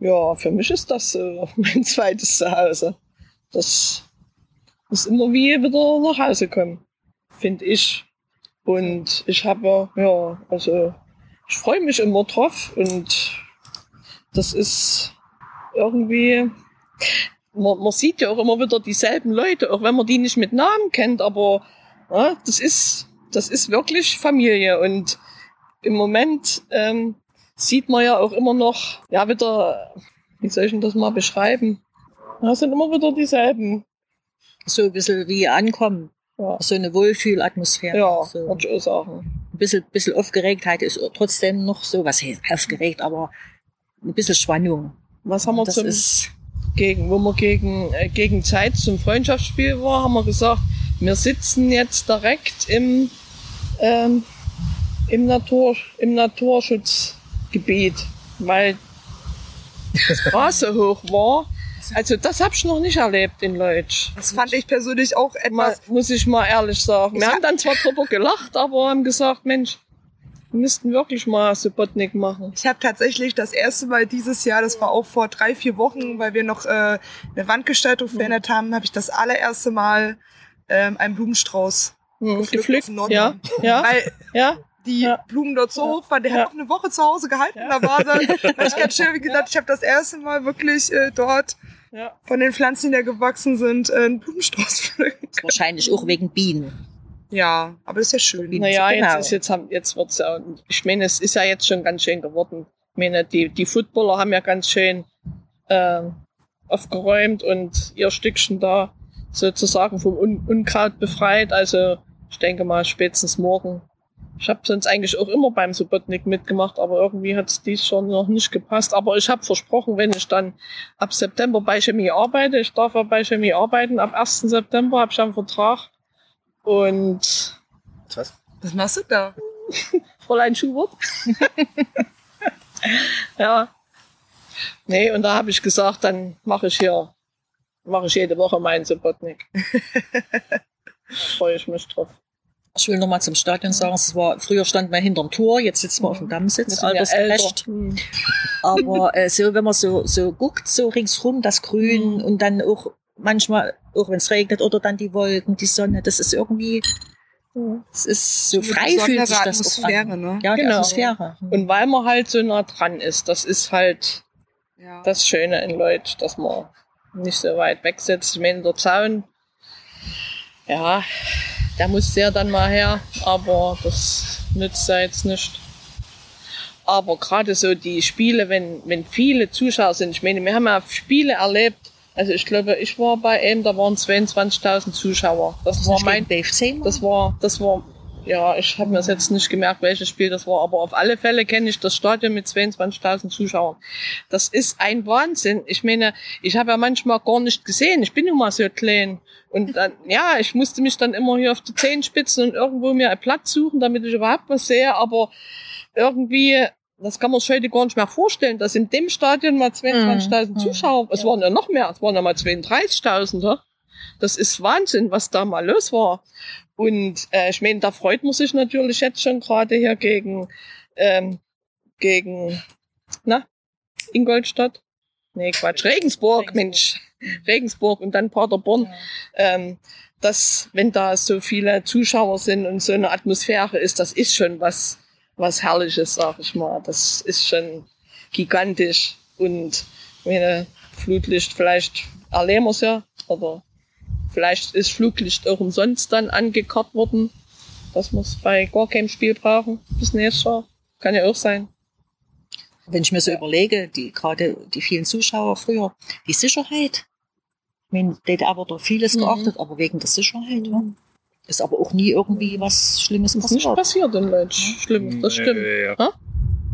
ja, für mich ist das mein zweites Zuhause. Das ist immer wie wieder nach Hause kommen, finde ich. Und ich habe ich freue mich immer drauf und das ist irgendwie, man sieht ja auch immer wieder dieselben Leute, auch wenn man die nicht mit Namen kennt, aber ja, das ist wirklich Familie und im Moment sieht man ja auch immer noch, ja wieder, wie soll ich denn das mal beschreiben, das sind immer wieder dieselben. So ein bisschen wie ankommen, so eine Wohlfühlatmosphäre. Ja, so. Würde ich auch sagen. Ein bisschen Aufgeregtheit ist trotzdem noch so, was heißt aufgeregt, aber ein bisschen Spannung. Was haben wir gegen Zeit zum Freundschaftsspiel war, haben wir gesagt, wir sitzen jetzt direkt im Naturschutzgebiet, weil das Gras so hoch war. Also das habe ich noch nicht erlebt in Leutsch. Das fand ich persönlich auch etwas... Muss ich mal ehrlich sagen. Wir haben dann zwar drüber gelacht, aber haben gesagt, Mensch, wir müssten wirklich mal Subotnik machen. Ich habe tatsächlich das erste Mal dieses Jahr, das war auch vor 3-4 Wochen, weil wir noch eine Wandgestaltung verändert haben, habe ich das allererste Mal einen Blumenstrauß gepflückt. Weil die Blumen dort so hoch waren, der hat auch eine Woche zu Hause gehalten. Da war dann, weil ich ganz schön gedacht, ich habe das erste Mal wirklich dort... Ja. Von den Pflanzen, die da gewachsen sind, einen Blumenstrauß pflücken. Wahrscheinlich auch wegen Bienen. Ja, aber das ist ja schön. Naja, genau. Jetzt wird's ja, ich meine, es ist ja jetzt schon ganz schön geworden. Ich meine, die Footballer haben ja ganz schön aufgeräumt und ihr Stückchen da sozusagen vom Unkraut befreit. Also ich denke mal spätestens morgen. Ich habe sonst eigentlich auch immer beim Subotnik mitgemacht, aber irgendwie hat es dies schon noch nicht gepasst. Aber ich habe versprochen, wenn ich dann ab September bei Chemie arbeite, ich darf ja bei Chemie arbeiten, ab 1. September habe ich einen Vertrag. Und... Was? Was machst du da? Fräulein Schubert. Ja. Nee, und da habe ich gesagt, dann mache ich jede Woche meinen Subotnik. Freue ich mich drauf. Ich will nochmal zum Stadion sagen, früher stand man hinterm Tor, jetzt sitzt man auf dem Dammsitz, altersgerecht. Aber so, wenn man so guckt, so ringsrum, das Grün und dann auch manchmal, auch wenn es regnet, oder dann die Wolken, die Sonne, das ist irgendwie, es ist so frei, fühlt sich das Atmosphäre, auch an. Ne? Ja, genau. Die Atmosphäre. Und weil man halt so nah dran ist, das ist halt das Schöne in Leutsch, dass man nicht so weit weg sitzt. Ich meine, der Zaun, ja, da muss der dann mal her, aber das nützt ja jetzt nicht. Aber gerade so die Spiele, wenn viele Zuschauer sind, ich meine, wir haben ja Spiele erlebt, also ich glaube, ich war bei einem, da waren 22.000 Zuschauer. Das war mein BFC. Das war, ja, ich habe mir das jetzt nicht gemerkt, welches Spiel das war, aber auf alle Fälle kenne ich das Stadion mit 22.000 Zuschauern. Das ist ein Wahnsinn. Ich meine, ich habe ja manchmal gar nicht gesehen, ich bin nun mal so klein. Und dann, ja, ich musste mich dann immer hier auf die Zehenspitzen und irgendwo mir einen Platz suchen, damit ich überhaupt was sehe. Aber irgendwie, das kann man sich heute gar nicht mehr vorstellen, dass in dem Stadion mal 22.000 Zuschauer, es waren ja noch mehr, es waren ja mal 32.000. Ja? Das ist Wahnsinn, was da mal los war. Und ich meine, da freut man sich natürlich jetzt schon gerade hier gegen Ingolstadt? Nee, Quatsch, Regensburg. Mensch. Regensburg und dann Paderborn, dass, wenn da so viele Zuschauer sind und so eine Atmosphäre ist, das ist schon was Herrliches, sag ich mal. Das ist schon gigantisch und meine, Flutlicht, vielleicht erleben wir es ja, oder vielleicht ist Flutlicht auch umsonst dann angekarrt worden, dass wir es bei gar keinem Spiel brauchen, bis nächstes Jahr. Kann ja auch sein. Wenn ich mir so überlege, gerade die vielen Zuschauer früher, die Sicherheit, ich meine, DDR wurde vieles geachtet, aber wegen der Sicherheit ist aber auch nie irgendwie was Schlimmes passiert. Ist nicht passiert in Leutsch. Schlimm, das stimmt.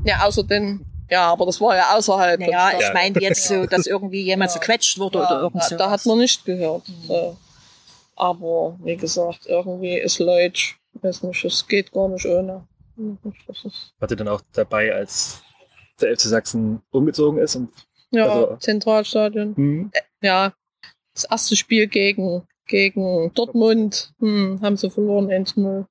Ja, außer den, aber das war ja außerhalb. Ja, ich meine jetzt so, dass irgendwie jemand zerquetscht wurde oder irgendwas. Da hat man nicht gehört. Mhm. Aber wie gesagt, irgendwie ist Leutsch, ich weiß nicht, es geht gar nicht ohne. Wart ihr dann auch dabei, als der FC Sachsen umgezogen ist? Und ja, also Zentralstadion. Ja, das erste Spiel gegen Dortmund haben sie verloren, 1-0.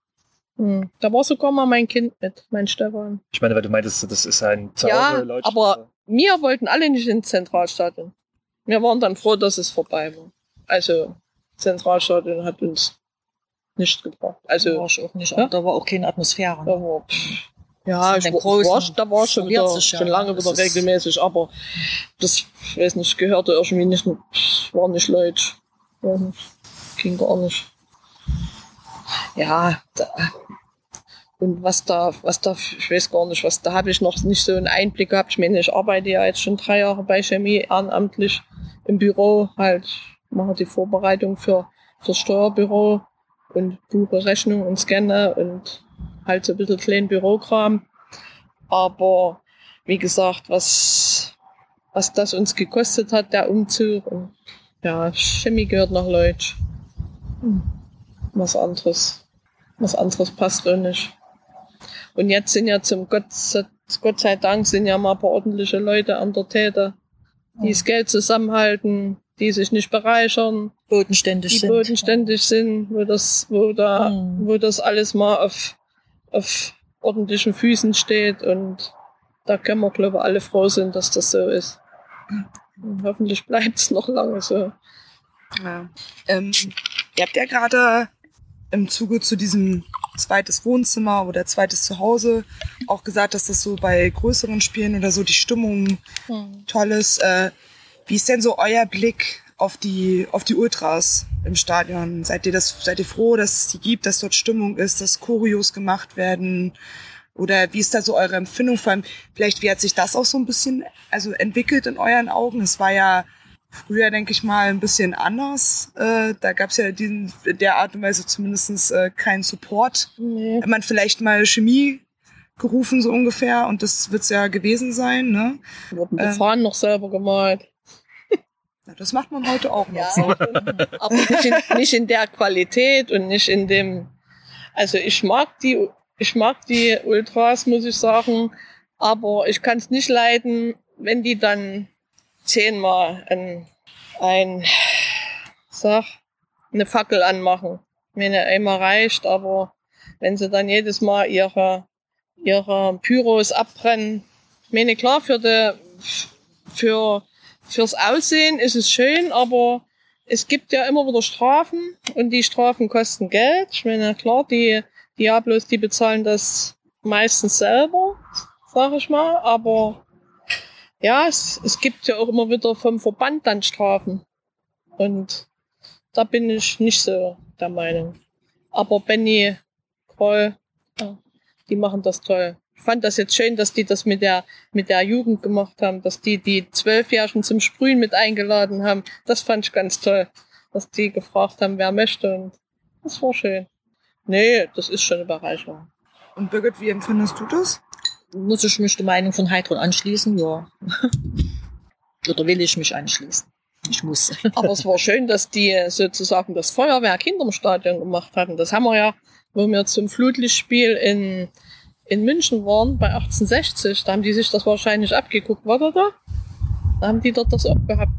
Da war sogar mal mein Kind mit, mein Stefan. Ich meine, weil du meintest, das ist ein Zuhause. Ja, Leutsch, aber wir wollten alle nicht ins Zentralstadion. Wir waren dann froh, dass es vorbei war. Also, Zentralstadion hat uns nicht gebracht. Also, da war ich auch nicht, aber da war auch keine Atmosphäre. Da war, ja, da war schon wieder, schon lange wieder regelmäßig, aber das, ich weiß nicht, gehörte irgendwie nicht, war nicht Leutsch. Ging gar nicht. Ja, und was da, ich weiß gar nicht, da habe ich noch nicht so einen Einblick gehabt. Ich meine, ich arbeite ja jetzt schon 3 Jahre bei Chemie ehrenamtlich im Büro, halt, mache die Vorbereitung für Steuerbüro und buche Rechnung und scanne und halt so ein bisschen kleinen Bürokram. Aber wie gesagt, was das uns gekostet hat, der Umzug. Und ja, Chemie gehört nach Leutsch. Was anderes passt auch nicht. Und jetzt sind ja Gott sei Dank sind ja mal ein paar ordentliche Leute an der Täte, die das Geld zusammenhalten, die sich nicht bereichern, bodenständig sind, wo das alles mal auf ordentlichen Füßen steht, und da können wir, glaube ich, alle froh sein, dass das so ist. Und hoffentlich bleibt es noch lange so. Ja. Ihr habt ja gerade im Zuge zu diesem zweites Wohnzimmer oder zweites Zuhause auch gesagt, dass das so bei größeren Spielen oder so die Stimmung toll ist. Wie ist denn so euer Blick auf die Ultras im Stadion? Seid ihr froh, dass es die gibt, dass dort Stimmung ist, dass Choreos gemacht werden? Oder wie ist da so eure Empfindung? Vor allem, vielleicht, wie hat sich das auch so ein bisschen entwickelt in euren Augen? Es war ja früher, denke ich mal, ein bisschen anders. Da gab es ja in der Art und Weise zumindest keinen Support. Nee. Man vielleicht mal Chemie gerufen, so ungefähr. Und das wird es ja gewesen sein. Ne? Wurden die Fahnen noch selber gemalt. Ja, das macht man heute auch noch. Ja, so. Aber nicht in der Qualität und nicht in dem... Also ich mag die Ultras, muss ich sagen. Aber ich kann es nicht leiden, wenn die dann 10-mal eine Fackel anmachen. Ich meine, einmal reicht, aber wenn sie dann jedes Mal ihre Pyros abbrennen. Ich meine, klar, fürs Aussehen ist es schön, aber es gibt ja immer wieder Strafen und die Strafen kosten Geld. Ich meine, klar, die Diablos, die bezahlen das meistens selber, sag ich mal, aber ja, es gibt ja auch immer wieder vom Verband dann Strafen. Und da bin ich nicht so der Meinung. Aber Benni Kroll, ja, die machen das toll. Ich fand das jetzt schön, dass die das mit der Jugend gemacht haben, dass die 12-Jährigen zum Sprühen mit eingeladen haben. Das fand ich ganz toll, dass die gefragt haben, wer möchte. Und das war schön. Nee, das ist schon eine Bereicherung. Und Birgit, wie empfindest du das? Muss ich mich der Meinung von Heidrun anschließen? Ja. Oder will ich mich anschließen? Ich muss. Aber es war schön, dass die sozusagen das Feuerwerk hinterm Stadion gemacht hatten. Das haben wir ja, wo wir zum Flutlichtspiel in München waren, bei 1860. Da haben die sich das wahrscheinlich abgeguckt. War der da? Da haben die dort das abgehabt.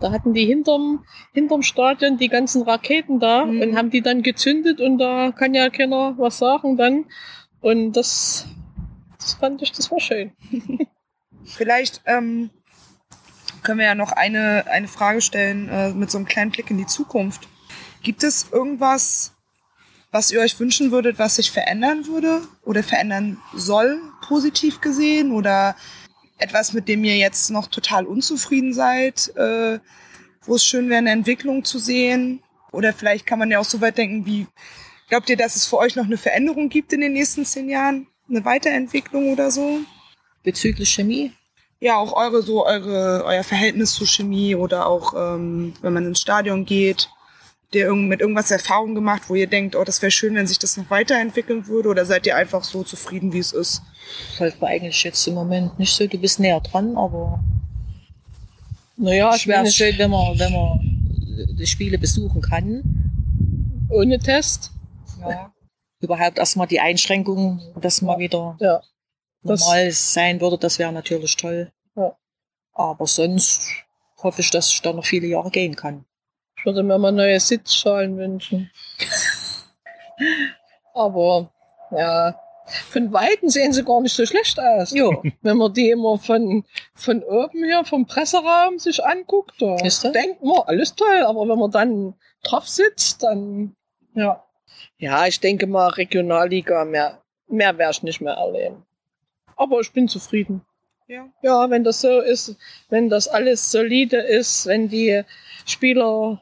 Da hatten die hinterm Stadion die ganzen Raketen da und haben die dann gezündet und da kann ja keiner was sagen dann. Und das fand ich, das war schön. Vielleicht können wir ja noch eine Frage stellen mit so einem kleinen Blick in die Zukunft. Gibt es irgendwas, was ihr euch wünschen würdet, was sich verändern würde oder verändern soll, positiv gesehen, oder etwas, mit dem ihr jetzt noch total unzufrieden seid, wo es schön wäre, eine Entwicklung zu sehen? Oder vielleicht kann man ja auch so weit denken, wie glaubt ihr, dass es für euch noch eine Veränderung gibt in den nächsten 10 Jahren? Eine Weiterentwicklung oder so? Bezüglich Chemie? Ja, auch euer Verhältnis zu Chemie oder auch, wenn man ins Stadion geht, der mit irgendwas Erfahrung gemacht, wo ihr denkt, oh, das wäre schön, wenn sich das noch weiterentwickeln würde, oder seid ihr einfach so zufrieden, wie es ist? Das fällt mir eigentlich jetzt im Moment nicht so, du bist näher dran, aber naja, es wäre schön, wenn man die Spiele besuchen kann. Ohne Test? Ja. Überhaupt erstmal die Einschränkungen, dass man wieder normal sein würde, das wäre natürlich toll. Ja. Aber sonst hoffe ich, dass ich da noch viele Jahre gehen kann. Ich würde mir mal neue Sitzschalen wünschen. Aber ja, von Weitem sehen sie gar nicht so schlecht aus. Jo. Wenn man die immer von oben hier, vom Presseraum sich anguckt, da denkt man, alles toll. Aber wenn man dann drauf sitzt, dann ja. Ja, ich denke mal, Regionalliga, mehr werde ich nicht mehr erleben. Aber ich bin zufrieden. Ja. Ja, wenn das so ist, wenn das alles solide ist, wenn die Spieler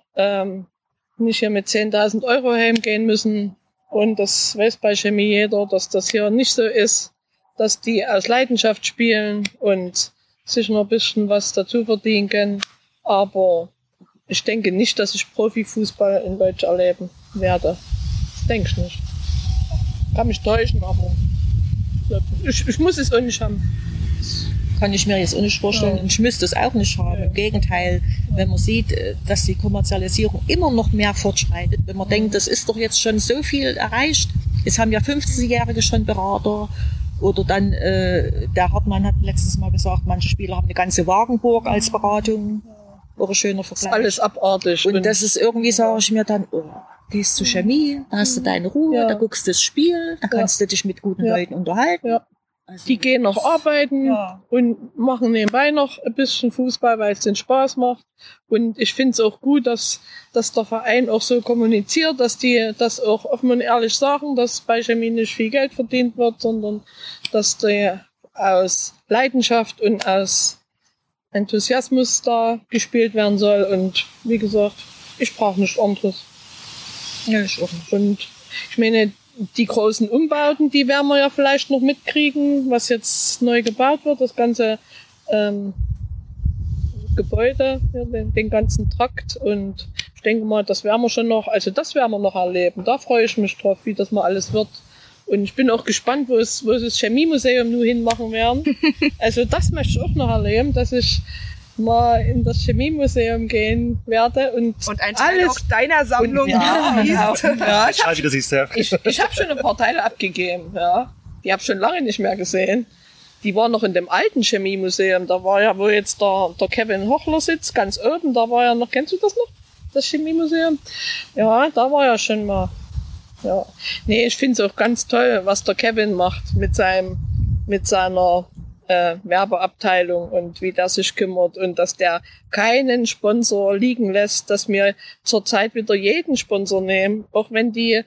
nicht hier mit 10.000 Euro heimgehen müssen, und das weiß bei Chemie jeder, dass das hier nicht so ist, dass die aus Leidenschaft spielen und sich noch ein bisschen was dazu verdienen können. Aber ich denke nicht, dass ich Profifußball in Deutschland erleben werde. Das denke ich nicht. Kann mich täuschen, aber ich muss es auch nicht haben. Kann ich mir jetzt auch nicht vorstellen, und ich müsste es auch nicht haben. Im Gegenteil, wenn man sieht, dass die Kommerzialisierung immer noch mehr fortschreitet, wenn man denkt, das ist doch jetzt schon so viel erreicht. Es haben ja 15-Jährige schon Berater, oder dann, der Hartmann hat letztens mal gesagt, manche Spieler haben eine ganze Wagenburg als Beratung. Auch ein schöner Vergleich. Das ist alles abartig. Und das ist irgendwie, sage ich mir dann, oh, gehst du Chemie, da hast du deine Ruhe, da guckst du das Spiel, da kannst du dich mit guten Leuten unterhalten. Ja. Also die gehen noch arbeiten und machen nebenbei noch ein bisschen Fußball, weil es den Spaß macht. Und ich finde es auch gut, dass der Verein auch so kommuniziert, dass die das auch offen und ehrlich sagen, dass bei Chemie nicht viel Geld verdient wird, sondern dass die aus Leidenschaft und aus Enthusiasmus da gespielt werden soll. Und wie gesagt, Ich brauche nichts anderes. Nee, ich auch nicht. Und ich meine, die großen Umbauten, die werden wir ja vielleicht noch mitkriegen, was jetzt neu gebaut wird, das ganze Gebäude, ja, den ganzen Trakt, und ich denke mal, das werden wir schon noch, also das werden wir noch erleben. Da freue ich mich drauf, wie das mal alles wird. Und ich bin auch gespannt, wo es das Chemiemuseum nun hinmachen werden. Also das möchte ich auch noch erleben, dass ich mal in das Chemiemuseum gehen werde und ein Teil alles auch deiner Sammlung abgießt. Ja, ich habe schon ein paar Teile abgegeben. Ja. Die habe ich schon lange nicht mehr gesehen. Die war noch in dem alten Chemiemuseum. Da war ja, wo jetzt der Kevin Hochler sitzt, ganz oben. Da war ja noch, kennst du das noch? Das Chemiemuseum? Ja, da war ja schon mal. Ja. Nee, ich finde es auch ganz toll, was der Kevin macht mit seiner Werbeabteilung und wie der sich kümmert und dass der keinen Sponsor liegen lässt, dass wir zurzeit wieder jeden Sponsor nehmen, auch wenn die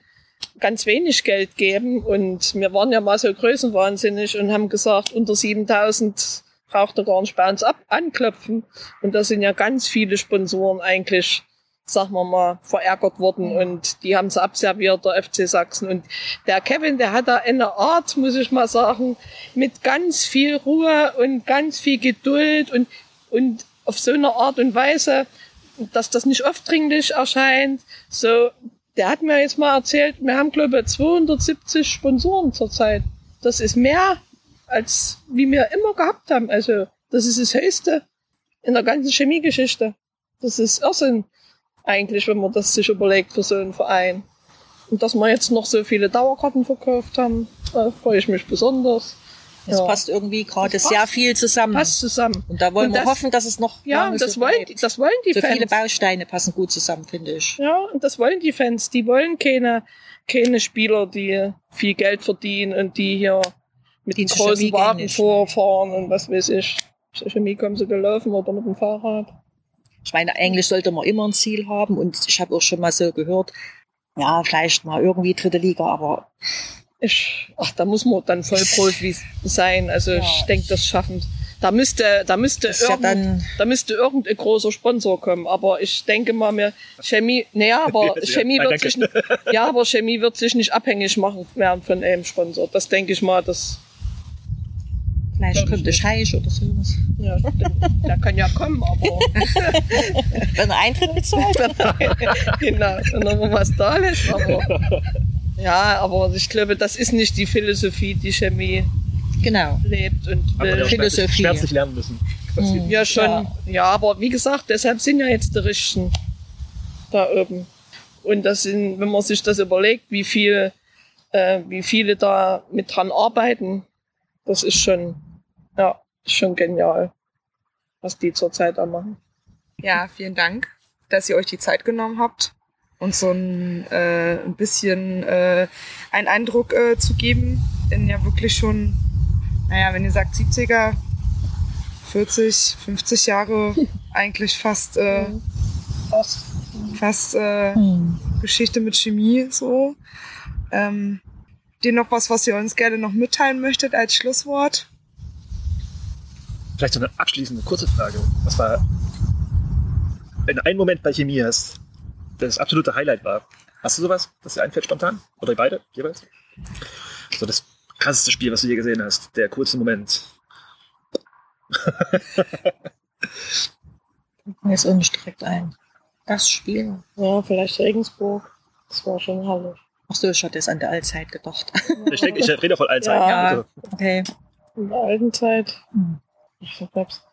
ganz wenig Geld geben. Und wir waren ja mal so größenwahnsinnig und haben gesagt, unter 7.000 braucht er gar nicht bei uns anklopfen. Und da sind ja ganz viele Sponsoren eigentlich, sagen wir mal, verärgert worden, und die haben es abserviert, der FC Sachsen. Und der Kevin, der hat da eine Art, muss ich mal sagen, mit ganz viel Ruhe und ganz viel Geduld und auf so eine Art und Weise, dass das nicht aufdringlich erscheint. So, der hat mir jetzt mal erzählt, wir haben, glaube ich, 270 Sponsoren zurzeit. Das ist mehr, als wie wir immer gehabt haben. Also, das ist das Höchste in der ganzen Chemiegeschichte. Das ist Irrsinn. Eigentlich, wenn man das sich überlegt für so einen Verein. Und dass wir jetzt noch so viele Dauerkarten verkauft haben, freue ich mich besonders. Das passt irgendwie gerade sehr viel zusammen. Passt zusammen. Und da wollen wir hoffen, dass es noch lange so bleibt. Ja, das wollen die Fans. So viele Bausteine passen gut zusammen, finde ich. Ja, und das wollen die Fans. Die wollen keine Spieler, die viel Geld verdienen und die hier mit den großen Wagen vorfahren und was weiß ich. Zur Chemie kommen sie gelaufen oder mit dem Fahrrad. Ich meine, eigentlich sollte man immer ein Ziel haben, und ich habe auch schon mal so gehört, ja, vielleicht mal irgendwie dritte Liga, aber da muss man dann voll Profi sein. Also ich denke, das schaffen. Da müsste irgendein großer Sponsor kommen. Aber ich denke mal, Chemie wird sich nicht abhängig machen werden von einem Sponsor. Das denke ich mal, das. Vielleicht kommt der Scheich oder sowas. Ja, der kann ja kommen, aber. Wenn er Eintritt bezahlt. Genau, wenn er was da lässt. Aber ich glaube, das ist nicht die Philosophie, die Chemie lebt. Und will. Philosophie. Schmerzlich lernen müssen. Ja, schon. Ja, aber wie gesagt, deshalb sind ja jetzt die Richten da oben. Und das sind, wenn man sich das überlegt, wie viele da mit dran arbeiten, das ist schon genial, was die zurzeit da machen. Ja, vielen Dank, dass ihr euch die Zeit genommen habt, uns so ein bisschen einen Eindruck zu geben. Denn ja wirklich schon, naja, wenn ihr sagt 70er, 40, 50 Jahre eigentlich fast Geschichte mit Chemie so. Noch was, was ihr uns gerne noch mitteilen möchtet als Schlusswort? Vielleicht so eine abschließende kurze Frage. Was war in einem Moment bei Chemie, das absolute Highlight war? Hast du sowas, das dir einfällt spontan? Oder ihr beide jeweils? So das krasseste Spiel, was du je gesehen hast, der kurze Moment. Mir ist auch nicht direkt ein. Das Spiel. Ja, vielleicht Regensburg. Das war schon herrlich. Ach so, ich hatte es an der Allzeit gedacht. Ich denke, ich rede von Allzeit. Ja, also. Okay. In der alten Zeit. Ich vergab's.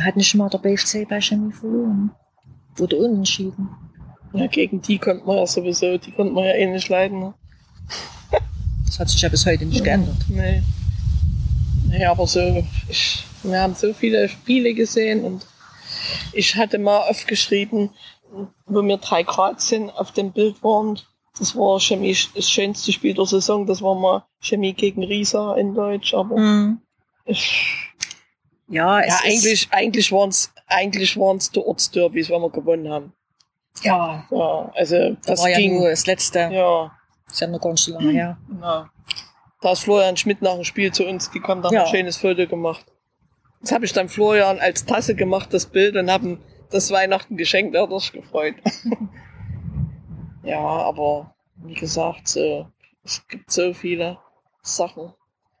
Hat nicht mal der BFC bei Chemie verloren. Wurde unentschieden. Ja, gegen die konnte man ja sowieso, die konnte man ja eh nicht leiden. Ne? Das hat sich ja bis heute nicht geändert. Nee. Nee, aber so, wir haben so viele Spiele gesehen, und ich hatte mal aufgeschrieben, wo wir 3 Grad sind, auf dem Bild waren. Das war Chemie, das schönste Spiel der Saison. Das war mal Chemie gegen Riesa in Deutsch, aber eigentlich waren es die Ortsderbys, wenn wir gewonnen haben. Ja. Ja, also das war ging ja nur das letzte. Ja. Das ist ja noch gar nicht so lange her. Ja. Da ist Florian Schmidt nach dem Spiel zu uns gekommen, da hat ein schönes Foto gemacht. Das habe ich dann Florian als Tasse gemacht, das Bild, und habe das Weihnachten geschenkt, da hat er sich gefreut. Ja, aber wie gesagt, so, es gibt so viele Sachen.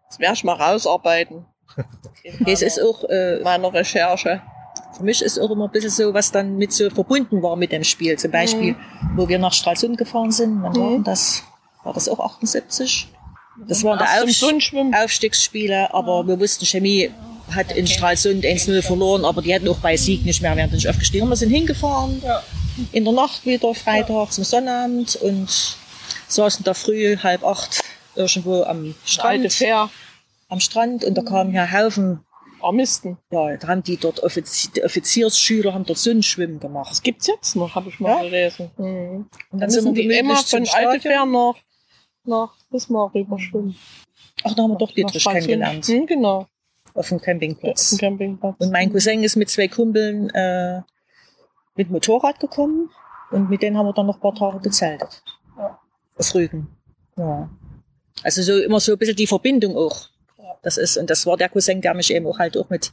Das werde ich mal rausarbeiten. Es ist auch meiner Recherche. Für mich ist auch immer ein bisschen so, was dann mit so verbunden war mit dem Spiel. Zum Beispiel, wo wir nach Stralsund gefahren sind, wann war das auch 78? Das waren die Aufstiegsspiele, aber wir wussten, Chemie hat in Stralsund 1-0 verloren, aber die hatten auch bei Sieg nicht mehr, wir haben nicht aufgestiegen. Wir sind hingefahren, in der Nacht wieder, Freitag zum Sonnabend und saßen da früh 7:30 irgendwo am Strand. Am Strand und da kamen hier Haufen Armisten. Ja, da haben die dort Offiziersschüler haben dort Sonnenschwimmen gemacht. Das gibt's jetzt noch, habe ich mal gelesen. Mhm. Und dann sind wir immer von Altefähr nach Bismarck rüber schwimmen. Ach, da haben wir doch Dietrich kennengelernt. Mhm, genau. Auf dem Campingplatz. Ja, auf dem Campingplatz. Und mein Cousin ist mit 2 Kumpeln mit Motorrad gekommen und mit denen haben wir dann noch ein paar Tage gezeltet. Ja. Auf Rügen. Ja. Also so immer so ein bisschen die Verbindung auch. Das ist, und das war der Cousin, der mich eben auch mit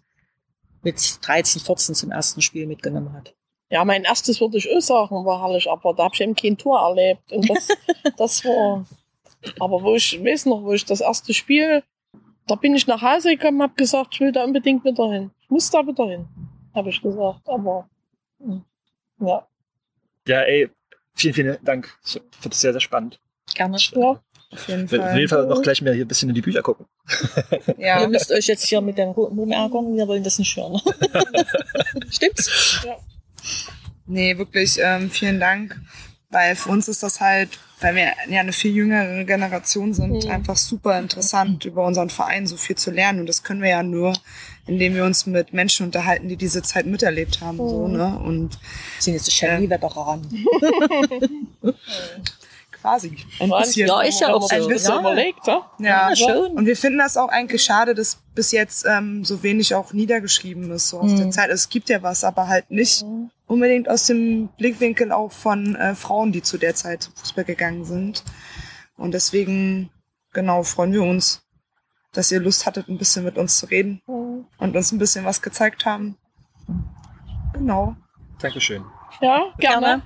13, 14 zum ersten Spiel mitgenommen hat. Ja, mein erstes würde ich auch sagen, war herrlich, aber da habe ich eben kein Tor erlebt. Und das war, aber wo ich das erste Spiel, da bin ich nach Hause gekommen, habe gesagt, ich will da unbedingt wieder hin. Ich muss da wieder hin, habe ich gesagt, aber, ja. Ja, ey, vielen, vielen Dank. Ich finde das sehr, sehr spannend. Gerne. Ja. Auf jeden Fall noch gleich mehr hier ein bisschen in die Bücher gucken. Ja, ihr müsst euch jetzt hier mit dem Ruhm ärgern, wir wollen das nicht hören. Stimmt's? Ja. Nee, wirklich, vielen Dank, weil für uns ist das halt, weil wir ja eine viel jüngere Generation sind, einfach super interessant, über unseren Verein so viel zu lernen. Und das können wir ja nur, indem wir uns mit Menschen unterhalten, die diese Zeit miterlebt haben. Mhm. So, ne? Und sind jetzt die Chemie-Veteranen. Quasi. Ja, ist ja auch so. Ein bisschen überlegt, ne? Ja, schön. Und wir finden das auch eigentlich schade, dass bis jetzt so wenig auch niedergeschrieben ist, so aus der Zeit. Es gibt ja was, aber halt nicht unbedingt aus dem Blickwinkel auch von Frauen, die zu der Zeit zu Fußball gegangen sind. Und deswegen, genau, freuen wir uns, dass ihr Lust hattet, ein bisschen mit uns zu reden und uns ein bisschen was gezeigt haben. Genau. Dankeschön. Ja, gerne.